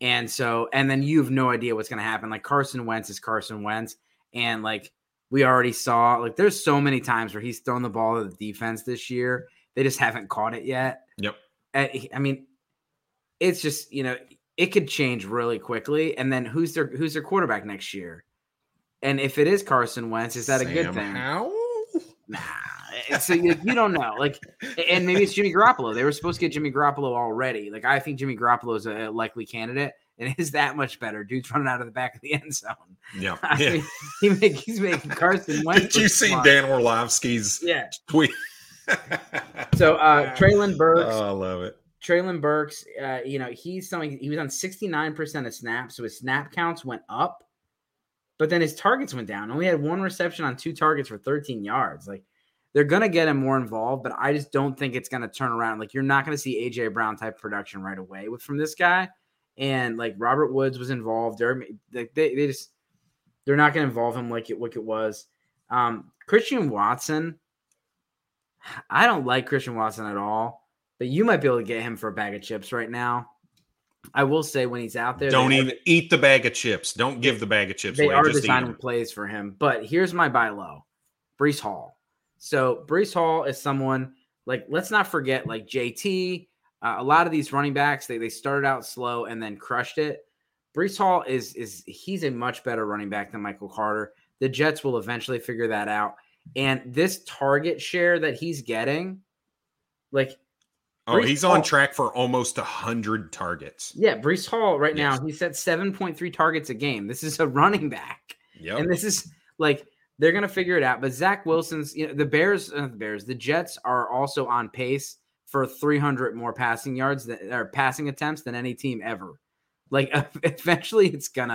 And then you have no idea what's going to happen. Carson Wentz is Carson Wentz. And we already saw, there's so many times where he's thrown the ball to the defense this year. They just haven't caught it yet. Yep. I mean, it's just, it could change really quickly. And then who's their quarterback next year? And if it is Carson Wentz, is that a good thing? Nah. So you don't know. And maybe it's Jimmy Garoppolo. They were supposed to get Jimmy Garoppolo already. I think Jimmy Garoppolo is a likely candidate, and is that much better? Dude's running out of the back of the end zone. Yeah, mean, he's making Carson Wentz. Did you see Dan Orlovsky's tweet? So Treylon Burks. Oh, I love it. Treylon Burks. He's something. He was on 69% of snaps, so his snap counts went up. But then his targets went down. Only had 1 reception on 2 targets for 13 yards. They're going to get him more involved, but I just don't think it's going to turn around. You're not going to see A.J. Brown type production right away from this guy. And, Robert Woods was involved. They're not going to involve him like it was. Christian Watson, I don't like Christian Watson at all, but you might be able to get him for a bag of chips right now. I will say when he's out there, don't even eat the bag of chips. Don't give the bag of chips away. They are designing plays for him. But here's my buy low, Breece Hall. So Breece Hall is someone let's not forget JT, A lot of these running backs, they started out slow and then crushed it. Breece Hall is he's a much better running back than Michael Carter. The Jets will eventually figure that out. And this target share that he's getting, like, he's on track for almost 100 targets. Yeah, Breece Hall right now, he's at 7.3 targets a game. This is a running back. Yep. And this is like, they're going to figure it out. But Zach Wilson's, the Jets are also on pace for 300 more passing yards or passing attempts than any team ever. Like, eventually it's going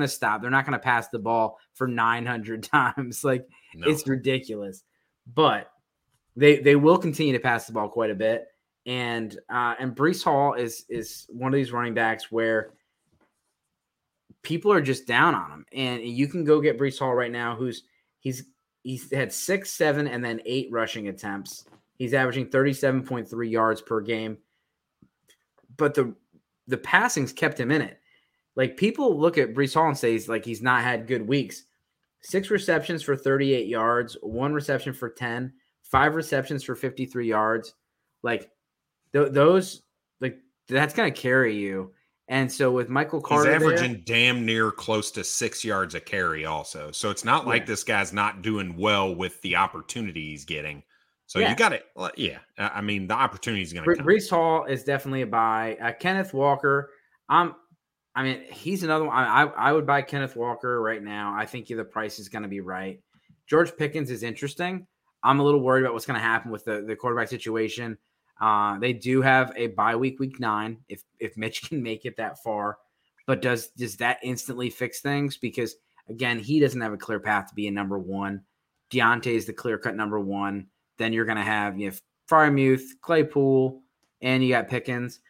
to stop. They're not going to pass the ball for 900 times. Like, it's ridiculous, but they will continue to pass the ball quite a bit. And Breece Hall is one of these running backs where people are just down on him, and you can go get Breece Hall right now. He's had 6, 7, and then 8 rushing attempts. He's averaging 37.3 yards per game, but the passing's kept him in it. Like, people look at Breece Hall and say he's not had good weeks. 6 receptions for 38 yards, 1 reception for 10, 5 receptions for 53 yards. Like, those, like, that's going to carry you. And so with Michael Carter, he's averaging damn near close to 6 yards a carry also. So it's not like this guy's not doing well with the opportunity he's getting. So you got it. Yeah. I mean, the opportunity is going to come. Breece Hall is definitely a buy. Kenneth Walker. I mean, he's another one. I would buy Kenneth Walker right now. I think the price is going to be right. George Pickens is interesting. I'm a little worried about what's going to happen with the quarterback situation. They do have a bye week, week 9, if Mitch can make it that far. But does that instantly fix things? Because, again, he doesn't have a clear path to be a number one. Deontay is the clear-cut number one. Then you're going to have Freiermuth, Claypool, and you got Pickens.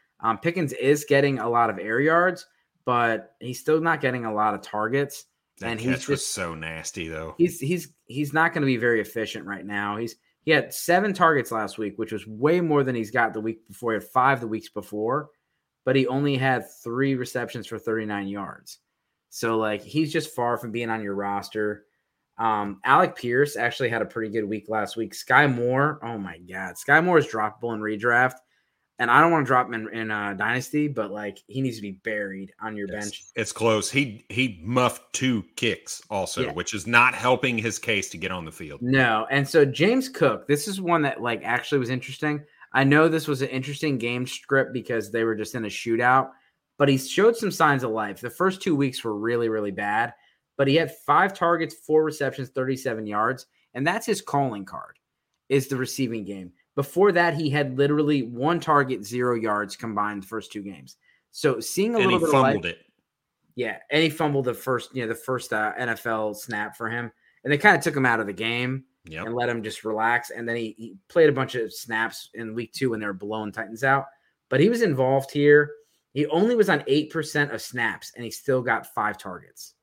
Pickens is getting a lot of air yards, but he's still not getting a lot of targets. That catch was so nasty, though. He's not going to be very efficient right now. He had 7 targets last week, which was way more than he's got the week before. He had 5 the weeks before, but he only had 3 receptions for 39 yards. So, like, he's just far from being on your roster. Alec Pierce actually had a pretty good week last week. Sky Moore, oh my God. Sky Moore is droppable in redraft, and I don't want to drop him in Dynasty, but, like, he needs to be buried on your bench. It's close. He muffed 2 kicks also, which is not helping his case to get on the field. No, and so James Cook, this is one that, like, actually was interesting. I know this was an interesting game script because they were just in a shootout, but he showed some signs of life. The first 2 weeks were really, really bad, but he had 5 targets, 4 receptions, 37 yards, and that's his calling card, is the receiving game. Before that, he had literally 1 target, 0 yards combined the first 2 games. So seeing a little bit of life, and he fumbled the first, NFL snap for him, and they kind of took him out of the game and let him just relax. And then he played a bunch of snaps in week 2 when they were blowing Titans out, but he was involved here. He only was on 8% of snaps, and he still got 5 targets.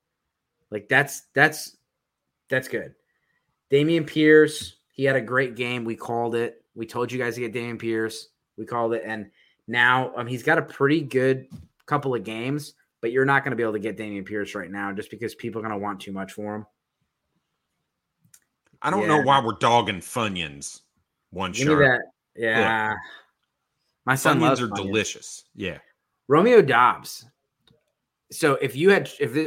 Like, that's good. Dameon Pierce, he had a great game. We called it. We told you guys to get Dameon Pierce. We called it. And now he's got a pretty good couple of games, but you're not going to be able to get Dameon Pierce right now just because people are going to want too much for him. I don't know why we're dogging Funyuns. Give me that. Yeah. Look, my son loves Funyuns. Are delicious. Yeah. Romeo Doubs. So if the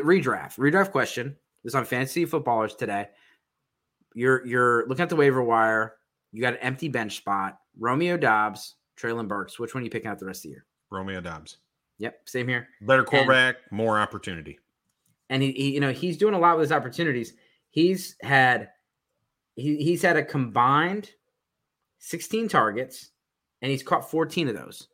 redraft question is on Fantasy Footballers today, you're looking at the waiver wire. You got an empty bench spot. Romeo Doubs, Treylon Burks. Which one are you picking up the rest of the year? Romeo Doubs. Yep, same here. Better quarterback, more opportunity. And he's doing a lot with his opportunities. He's had a combined 16 targets, and he's caught 14 of those.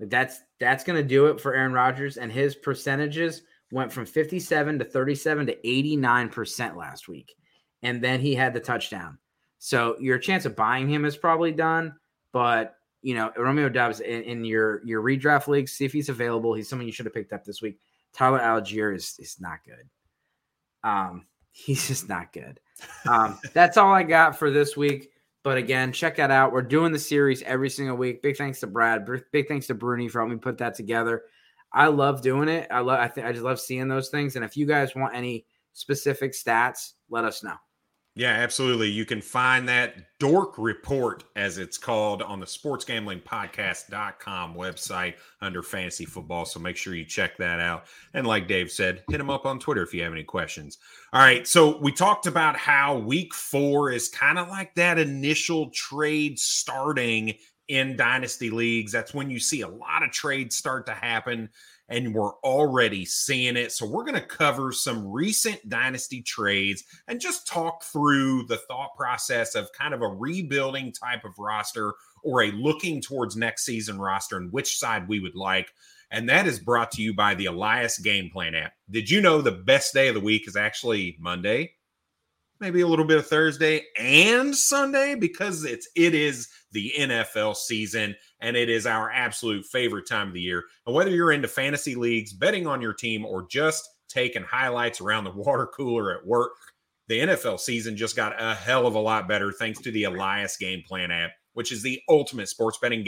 That's going to do it for Aaron Rodgers, and his percentages went from 57 to 37 to 89% last week, and then he had the touchdown. So your chance of buying him is probably done, but Romeo Doubs in your redraft leagues, see if he's available. He's someone you should have picked up this week. Tyler Algier is not good. He's just not good. That's all I got for this week. But again, check that out. We're doing the series every single week. Big thanks to Brad. Big thanks to Bruni for helping me put that together. I love doing it. I just love seeing those things. And if you guys want any specific stats, let us know. Yeah, absolutely. You can find that Dork Report, as it's called, on the sportsgamblingpodcast.com website under fantasy football. So make sure you check that out. And like Dave said, hit him up on Twitter if you have any questions. All right. So we talked about how week 4 is kind of like that initial trade starting in dynasty leagues. That's when you see a lot of trades start to happen, and we're already seeing it. So we're going to cover some recent dynasty trades and just talk through the thought process of kind of a rebuilding type of roster or a looking towards next season roster and which side we would like. And that is brought to you by the Elias Game Plan app. Did you know the best day of the week is actually Monday? Maybe a little bit of Thursday and Sunday, because it is the NFL season, and it is our absolute favorite time of the year. And whether you're into fantasy leagues, betting on your team, or just taking highlights around the water cooler at work, the NFL season just got a hell of a lot better thanks to the Elias Game Plan app, which is the ultimate sports betting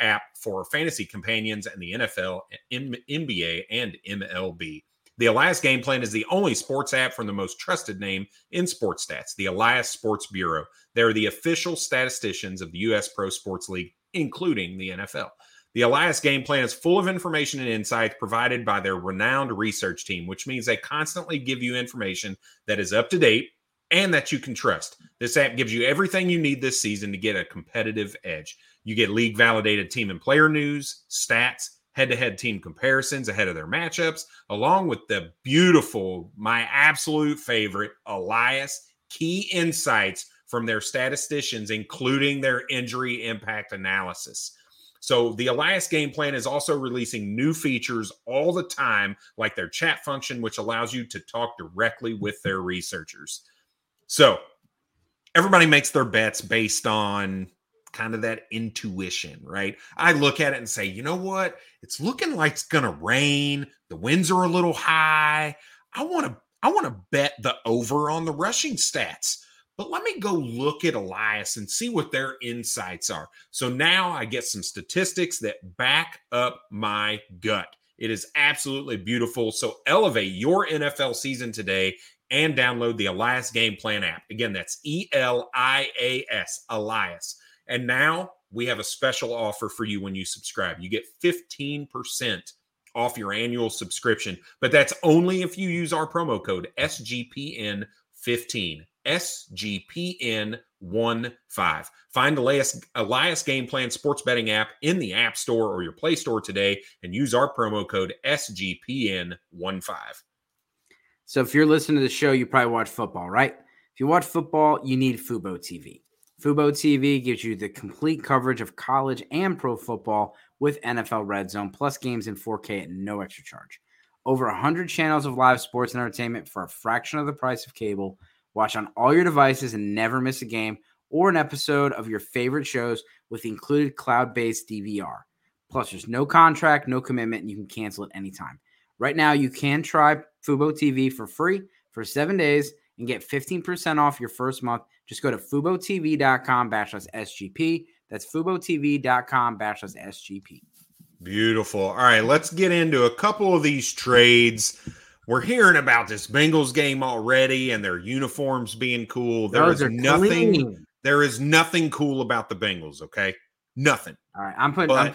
app for fantasy companions and the NFL, NBA, and MLB. The Elias Game Plan is the only sports app from the most trusted name in sports stats, the Elias Sports Bureau. They're the official statisticians of the U.S. Pro Sports League, including the NFL. The Elias Game Plan is full of information and insights provided by their renowned research team, which means they constantly give you information that is up to date and that you can trust. This app gives you everything you need this season to get a competitive edge. You get league-validated team and player news, stats, head-to-head team comparisons ahead of their matchups, along with the beautiful, my absolute favorite, Elias key insights from their statisticians, including their injury impact analysis. So the Elias Game Plan is also releasing new features all the time, like their chat function, which allows you to talk directly with their researchers. So everybody makes their bets based on kind of that intuition, right? I look at it and say, you know what? It's looking like it's going to rain. The winds are a little high. I want to bet the over on the rushing stats, but let me go look at Elias and see what their insights are. So now I get some statistics that back up my gut. It is absolutely beautiful. So elevate your NFL season today and download the Elias Game Plan app. Again, that's E-L-I-A-S, Elias. And now we have a special offer for you when you subscribe. You get 15% off your annual subscription, but that's only if you use our promo code SGPN15, SGPN15. Find Elias Game Plan sports betting app in the App Store or your Play Store today and use our promo code SGPN15. So if you're listening to the show, you probably watch football, right? If you watch football, you need Fubo TV. Fubo TV gives you the complete coverage of college and pro football with NFL Red Zone, plus games in 4K at no extra charge. Over 100 channels of live sports and entertainment for a fraction of the price of cable. Watch on all your devices and never miss a game or an episode of your favorite shows with included cloud-based DVR. Plus, there's no contract, no commitment, and you can cancel at any time. Right now, you can try Fubo TV for free for 7 days and get 15% off your first month. Just go to FuboTV.com/SGP. That's FuboTV.com/SGP. Beautiful. All right, let's get into a couple of these trades. We're hearing about this Bengals game already and their uniforms being cool. There is nothing cool about the Bengals, okay? Nothing. All right, I'm putting $10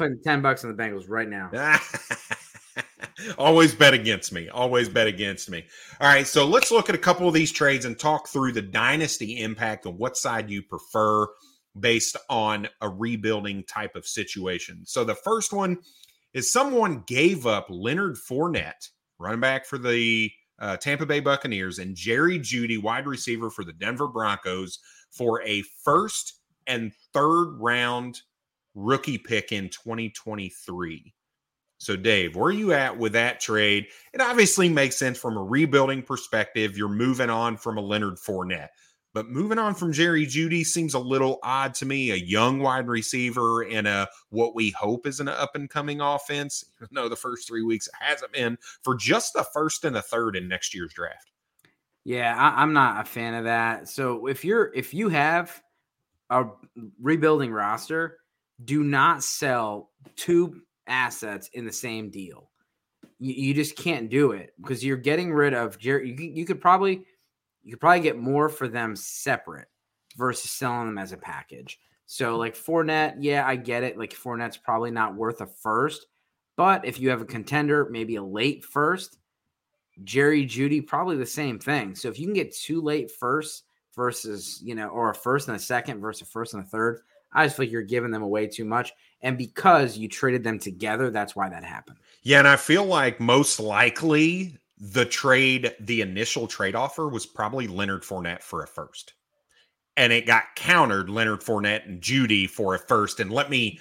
on the Bengals right now. Always bet against me. All right, so let's look at a couple of these trades and talk through the dynasty impact and what side you prefer based on a rebuilding type of situation. So the first one is someone gave up Leonard Fournette, running back for the Tampa Bay Buccaneers, and Jerry Jeudy, wide receiver for the Denver Broncos, for a first and third round rookie pick in 2023. So, Dave, where are you at with that trade? It obviously makes sense from a rebuilding perspective. You're moving on from a Leonard Fournette. But moving on from Jerry Jeudy seems a little odd to me, a young wide receiver in a what we hope is an up-and-coming offense. No, the first 3 weeks hasn't been, for just the first and a third in next year's draft. Yeah, I'm not a fan of that. So if you have a rebuilding roster, do not sell two assets in the same deal. You just can't do it because you're getting rid of Jerry. You could probably you could probably get more for them separate versus selling them as a package. So like Fournette, yeah, I get it. Like Fournette's probably not worth a first, but if you have a contender, maybe a late first, Jerry Judy, probably the same thing. So if you can get two late firsts versus, you know, or a first and a second versus a first and a third, I just feel like you're giving them away too much. And because you traded them together, that's why that happened. Yeah, and I feel like most likely the initial trade offer was probably Leonard Fournette for a first. And it got countered, Leonard Fournette and Judy for a first. And let me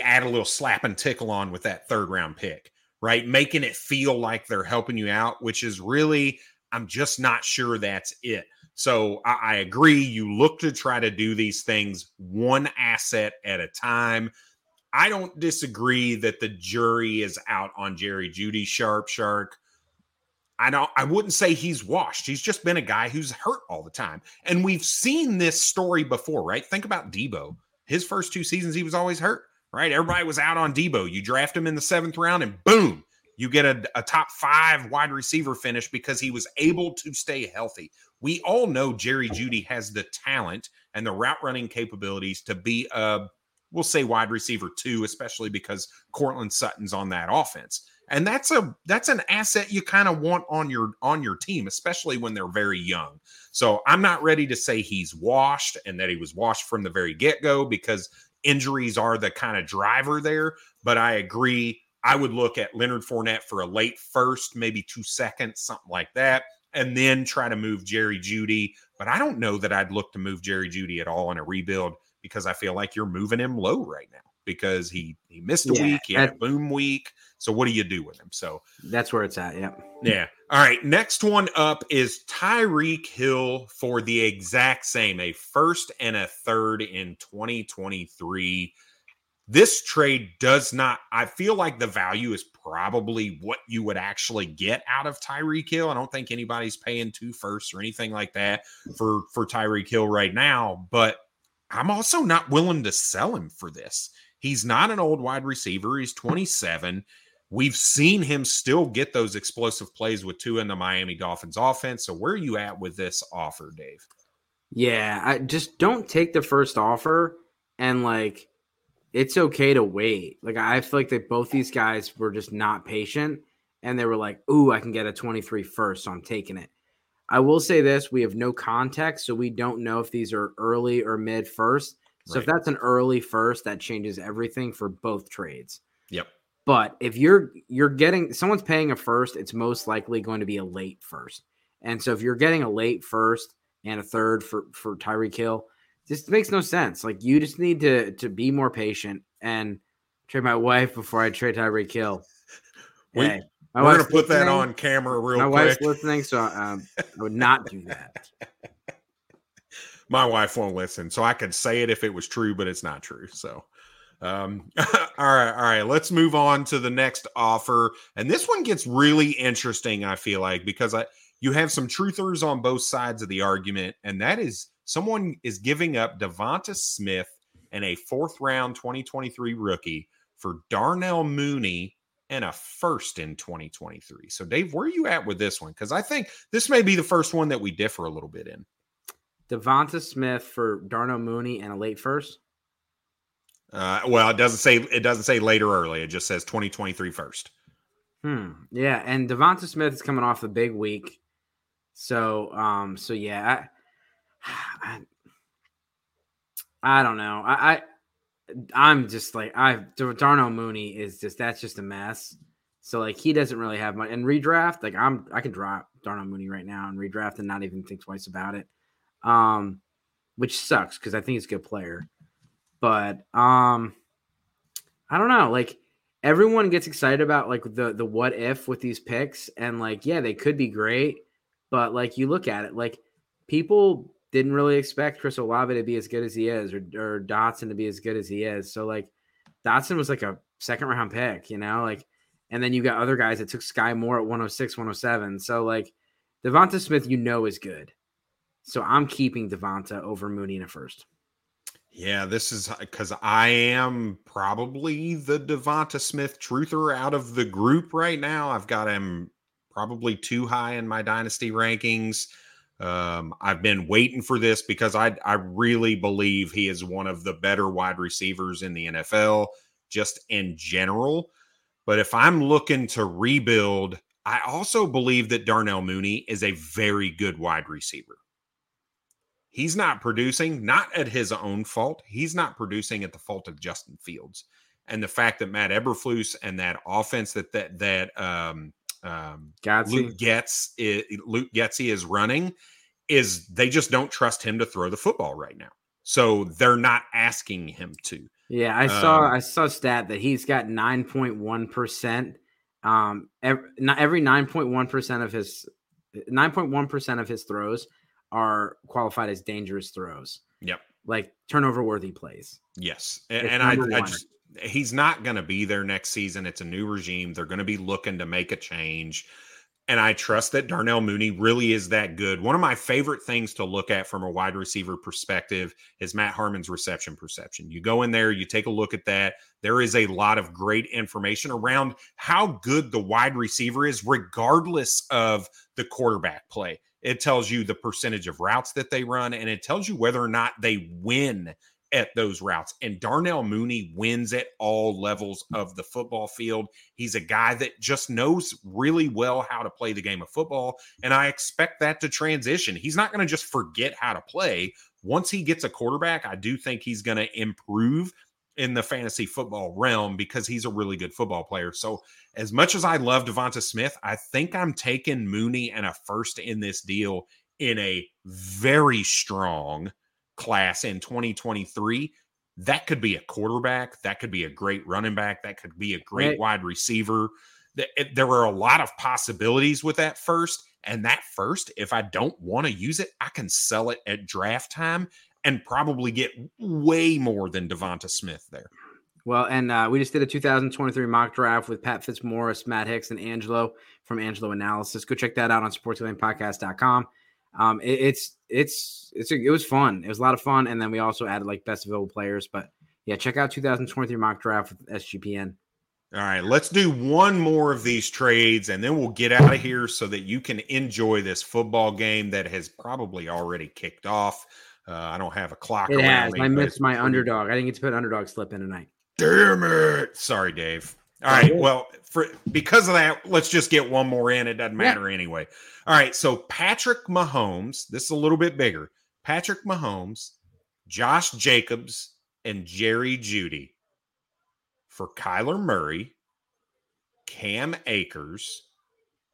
add a little slap and tickle on with that third round pick, right? Making it feel like they're helping you out, which is really, I'm just not sure that's it. So I agree. You look to try to do these things one asset at a time. I don't disagree that the jury is out on Jerry Judy, Sharp Shark. I wouldn't say he's washed. He's just been a guy who's hurt all the time. And we've seen this story before, right? Think about Debo. His first two seasons, he was always hurt, right? Everybody was out on Debo. You draft him in the 7th round and boom, you get a top 5 wide receiver finish because he was able to stay healthy. We all know Jerry Judy has the talent and the route running capabilities to be a, we'll say wide receiver 2, especially because Cortland Sutton's on that offense. And that's an asset you kind of want on your team, especially when they're very young. So I'm not ready to say he's washed and that he was washed from the very get-go because injuries are the kind of driver there. But I agree. I would look at Leonard Fournette for a late first, maybe 2 seconds, something like that, and then try to move Jerry Judy. But I don't know that I'd look to move Jerry Judy at all in a rebuild because I feel like you're moving him low right now. Because he missed a week, he had a boom week. So what do you do with him? So that's where it's at. Yeah. Yeah. All right. Next one up is Tyreek Hill for the exact same, a first and a third in 2023. This trade does not, I feel like the value is probably what you would actually get out of Tyreek Hill. I don't think anybody's paying 2 firsts or anything like that for Tyreek Hill right now, but I'm also not willing to sell him for this. He's not an old wide receiver. He's 27. We've seen him still get those explosive plays with two in the Miami Dolphins offense. So where are you at with this offer, Dave? Yeah, I just don't take the first offer, and like it's okay to wait. Like I feel like that both these guys were just not patient and they were like, ooh, I can get a 23 first, so I'm taking it. I will say this, we have no context, so we don't know if these are early or mid first. So If that's an early first, that changes everything for both trades. Yep. But if you're getting, someone's paying a first, it's most likely going to be a late first. And so if you're getting a late first and a third for Tyreek Hill, this makes no sense. Like you just need to be more patient and trade my wife before I trade Tyreek Hill. Hey. We're going to put that on camera real quick. My wife's listening, so I would not do that. My wife won't listen, so I could say it if it was true, but it's not true. So, all right. Let's move on to the next offer. And this one gets really interesting, I feel like, because you have some truthers on both sides of the argument, and that is someone is giving up Devonta Smith and a 4th round 2023 rookie for Darnell Mooney and a first in 2023. So, Dave, where are you at with this one? Because I think this may be the first one that we differ a little bit in. Devonta Smith for Darnell Mooney and a late first? Well, it doesn't say late or early. It just says 2023 first. Yeah, and Devonta Smith is coming off the big week. So, yeah. I don't know. I'm just like, Darnell Mooney is just, that's just a mess. So like, he doesn't really have much. And redraft, like I can drop Darnell Mooney right now and redraft and not even think twice about it. Which sucks because I think he's a good player, but I don't know. Like everyone gets excited about like the what if with these picks and like, yeah, they could be great, but like you look at it, like people didn't really expect Chris Olave to be as good as he is or Dotson to be as good as he is. So like Dotson was like a 2nd round pick, you know, like, and then you got other guys that took Sky Moore at 106, 107. So like Devonta Smith, you know, is good. So I'm keeping Devonta over Mooney in a first. Yeah, this is because I am probably the Devonta Smith truther out of the group right now. I've got him probably too high in my dynasty rankings. I've been waiting for this because I really believe he is one of the better wide receivers in the NFL, just in general. But if I'm looking to rebuild, I also believe that Darnell Mooney is a very good wide receiver. He's not producing, not at his own fault. He's not producing at the fault of Justin Fields. And the fact that Matt Eberflus and that offense that Luke Getsy is running is they just don't trust him to throw the football right now. So they're not asking him to. Yeah, I saw a stat that he's got 9.1%. Every 9.1% of his 9.1% of his throws are qualified as dangerous throws. Yep, like turnover worthy plays. Yes, and I just. He's not going to be there next season. It's a new regime. They're going to be looking to make a change. And I trust that Darnell Mooney really is that good. One of my favorite things to look at from a wide receiver perspective is Matt Harmon's reception perception. You go in there, you take a look at that. There is a lot of great information around how good the wide receiver is, regardless of the quarterback play. It tells you the percentage of routes that they run, and it tells you whether or not they win at those routes. And Darnell Mooney wins at all levels of the football field. He's a guy that just knows really well how to play the game of football. And I expect that to transition. He's not going to just forget how to play. Once he gets a quarterback, I do think he's going to improve in the fantasy football realm because he's a really good football player. So as much as I love Devonta Smith, I think I'm taking Mooney and a first in this deal in a very strong class in 2023. That could be a quarterback, that could be a great running back, that could be a great wide receiver. There are a lot of possibilities with that first, and that first, if I don't want to use it, I can sell it at draft time and probably get way more than Devonta Smith there. Well, and we just did a 2023 mock draft with Pat Fitzmaurice, Matt Hicks, and Angelo from Angelo Analysis. Go check that out on sportsgamblingpodcast.com. It was fun. It was a lot of fun. And then we also added like best available players, but yeah, check out 2023 mock draft with SGPN. All right, let's do one more of these trades and then we'll get out of here so that you can enjoy this football game that has probably already kicked off. I don't have a clock. It has. I missed my underdog. I didn't get to put underdog slip in tonight. Damn it. Sorry, Dave. All right, well, because of that, let's just get one more in. It doesn't matter anyway. All right, so Patrick Mahomes, this is a little bit bigger. Patrick Mahomes, Josh Jacobs, and Jerry Jeudy for Kyler Murray, Cam Akers,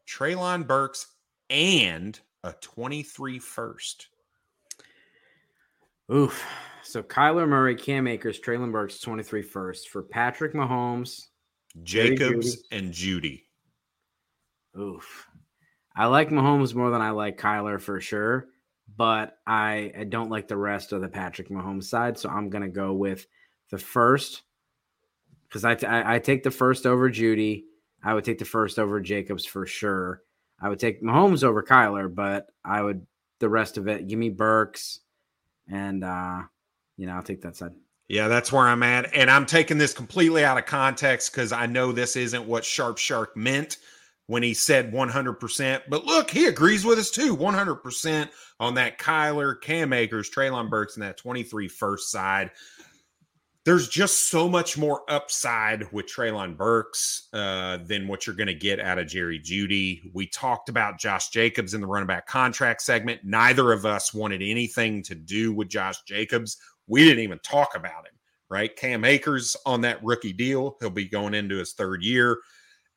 Treylon Burks, and a 23 first. Oof. So Kyler Murray, Cam Akers, Treylon Burks, 23 first for Patrick Mahomes, Jacobs, and Jeudy. Oof. I like Mahomes more than I like Kyler for sure, but I don't like the rest of the Patrick Mahomes side, so I'm going to go with the first because I take the first over Jeudy. I would take the first over Jacobs for sure. I would take Mahomes over Kyler, but I would the rest of it. Give me Burks, and I'll take that side. Yeah, that's where I'm at. And I'm taking this completely out of context because I know this isn't what Sharp Shark meant when he said 100%. But look, he agrees with us too. 100% on that Kyler, Cam Akers, Treylon Burks, and that 23 first side. There's just so much more upside with Treylon Burks than what you're going to get out of Jerry Jeudy. We talked about Josh Jacobs in the running back contract segment. Neither of us wanted anything to do with Josh Jacobs. We didn't even talk about him, right? Cam Akers on that rookie deal. He'll be going into his third year.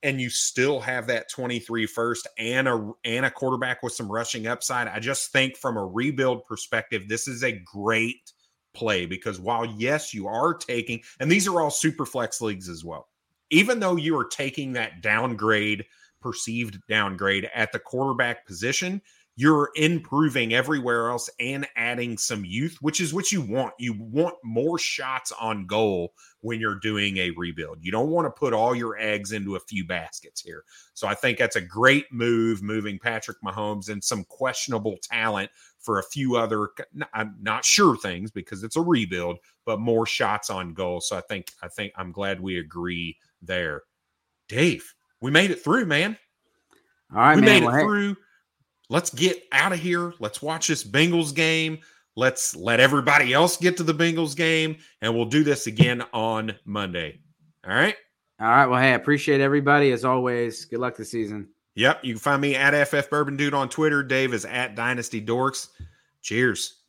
And you still have that 23 first and a quarterback with some rushing upside. I just think from a rebuild perspective, this is a great play because while, yes, you are taking – and these are all super flex leagues as well. Even though you are taking that downgrade, perceived downgrade at the quarterback position – you're improving everywhere else and adding some youth, which is what you want. You want more shots on goal when you're doing a rebuild. You don't want to put all your eggs into a few baskets here. So I think that's a great move, moving Patrick Mahomes and some questionable talent for a few other, I'm not sure things because it's a rebuild, but more shots on goal. So I think I'm glad we agree there. Dave, we made it through, man. All right, we made it through. let's get out of here. Let's watch this Bengals game. Let's let everybody else get to the Bengals game, and we'll do this again on Monday. All right? All right. Well, hey, I appreciate everybody as always. Good luck this season. Yep. You can find me at FF Bourbon Dude on Twitter. Dave is at Dynasty Dorks. Cheers.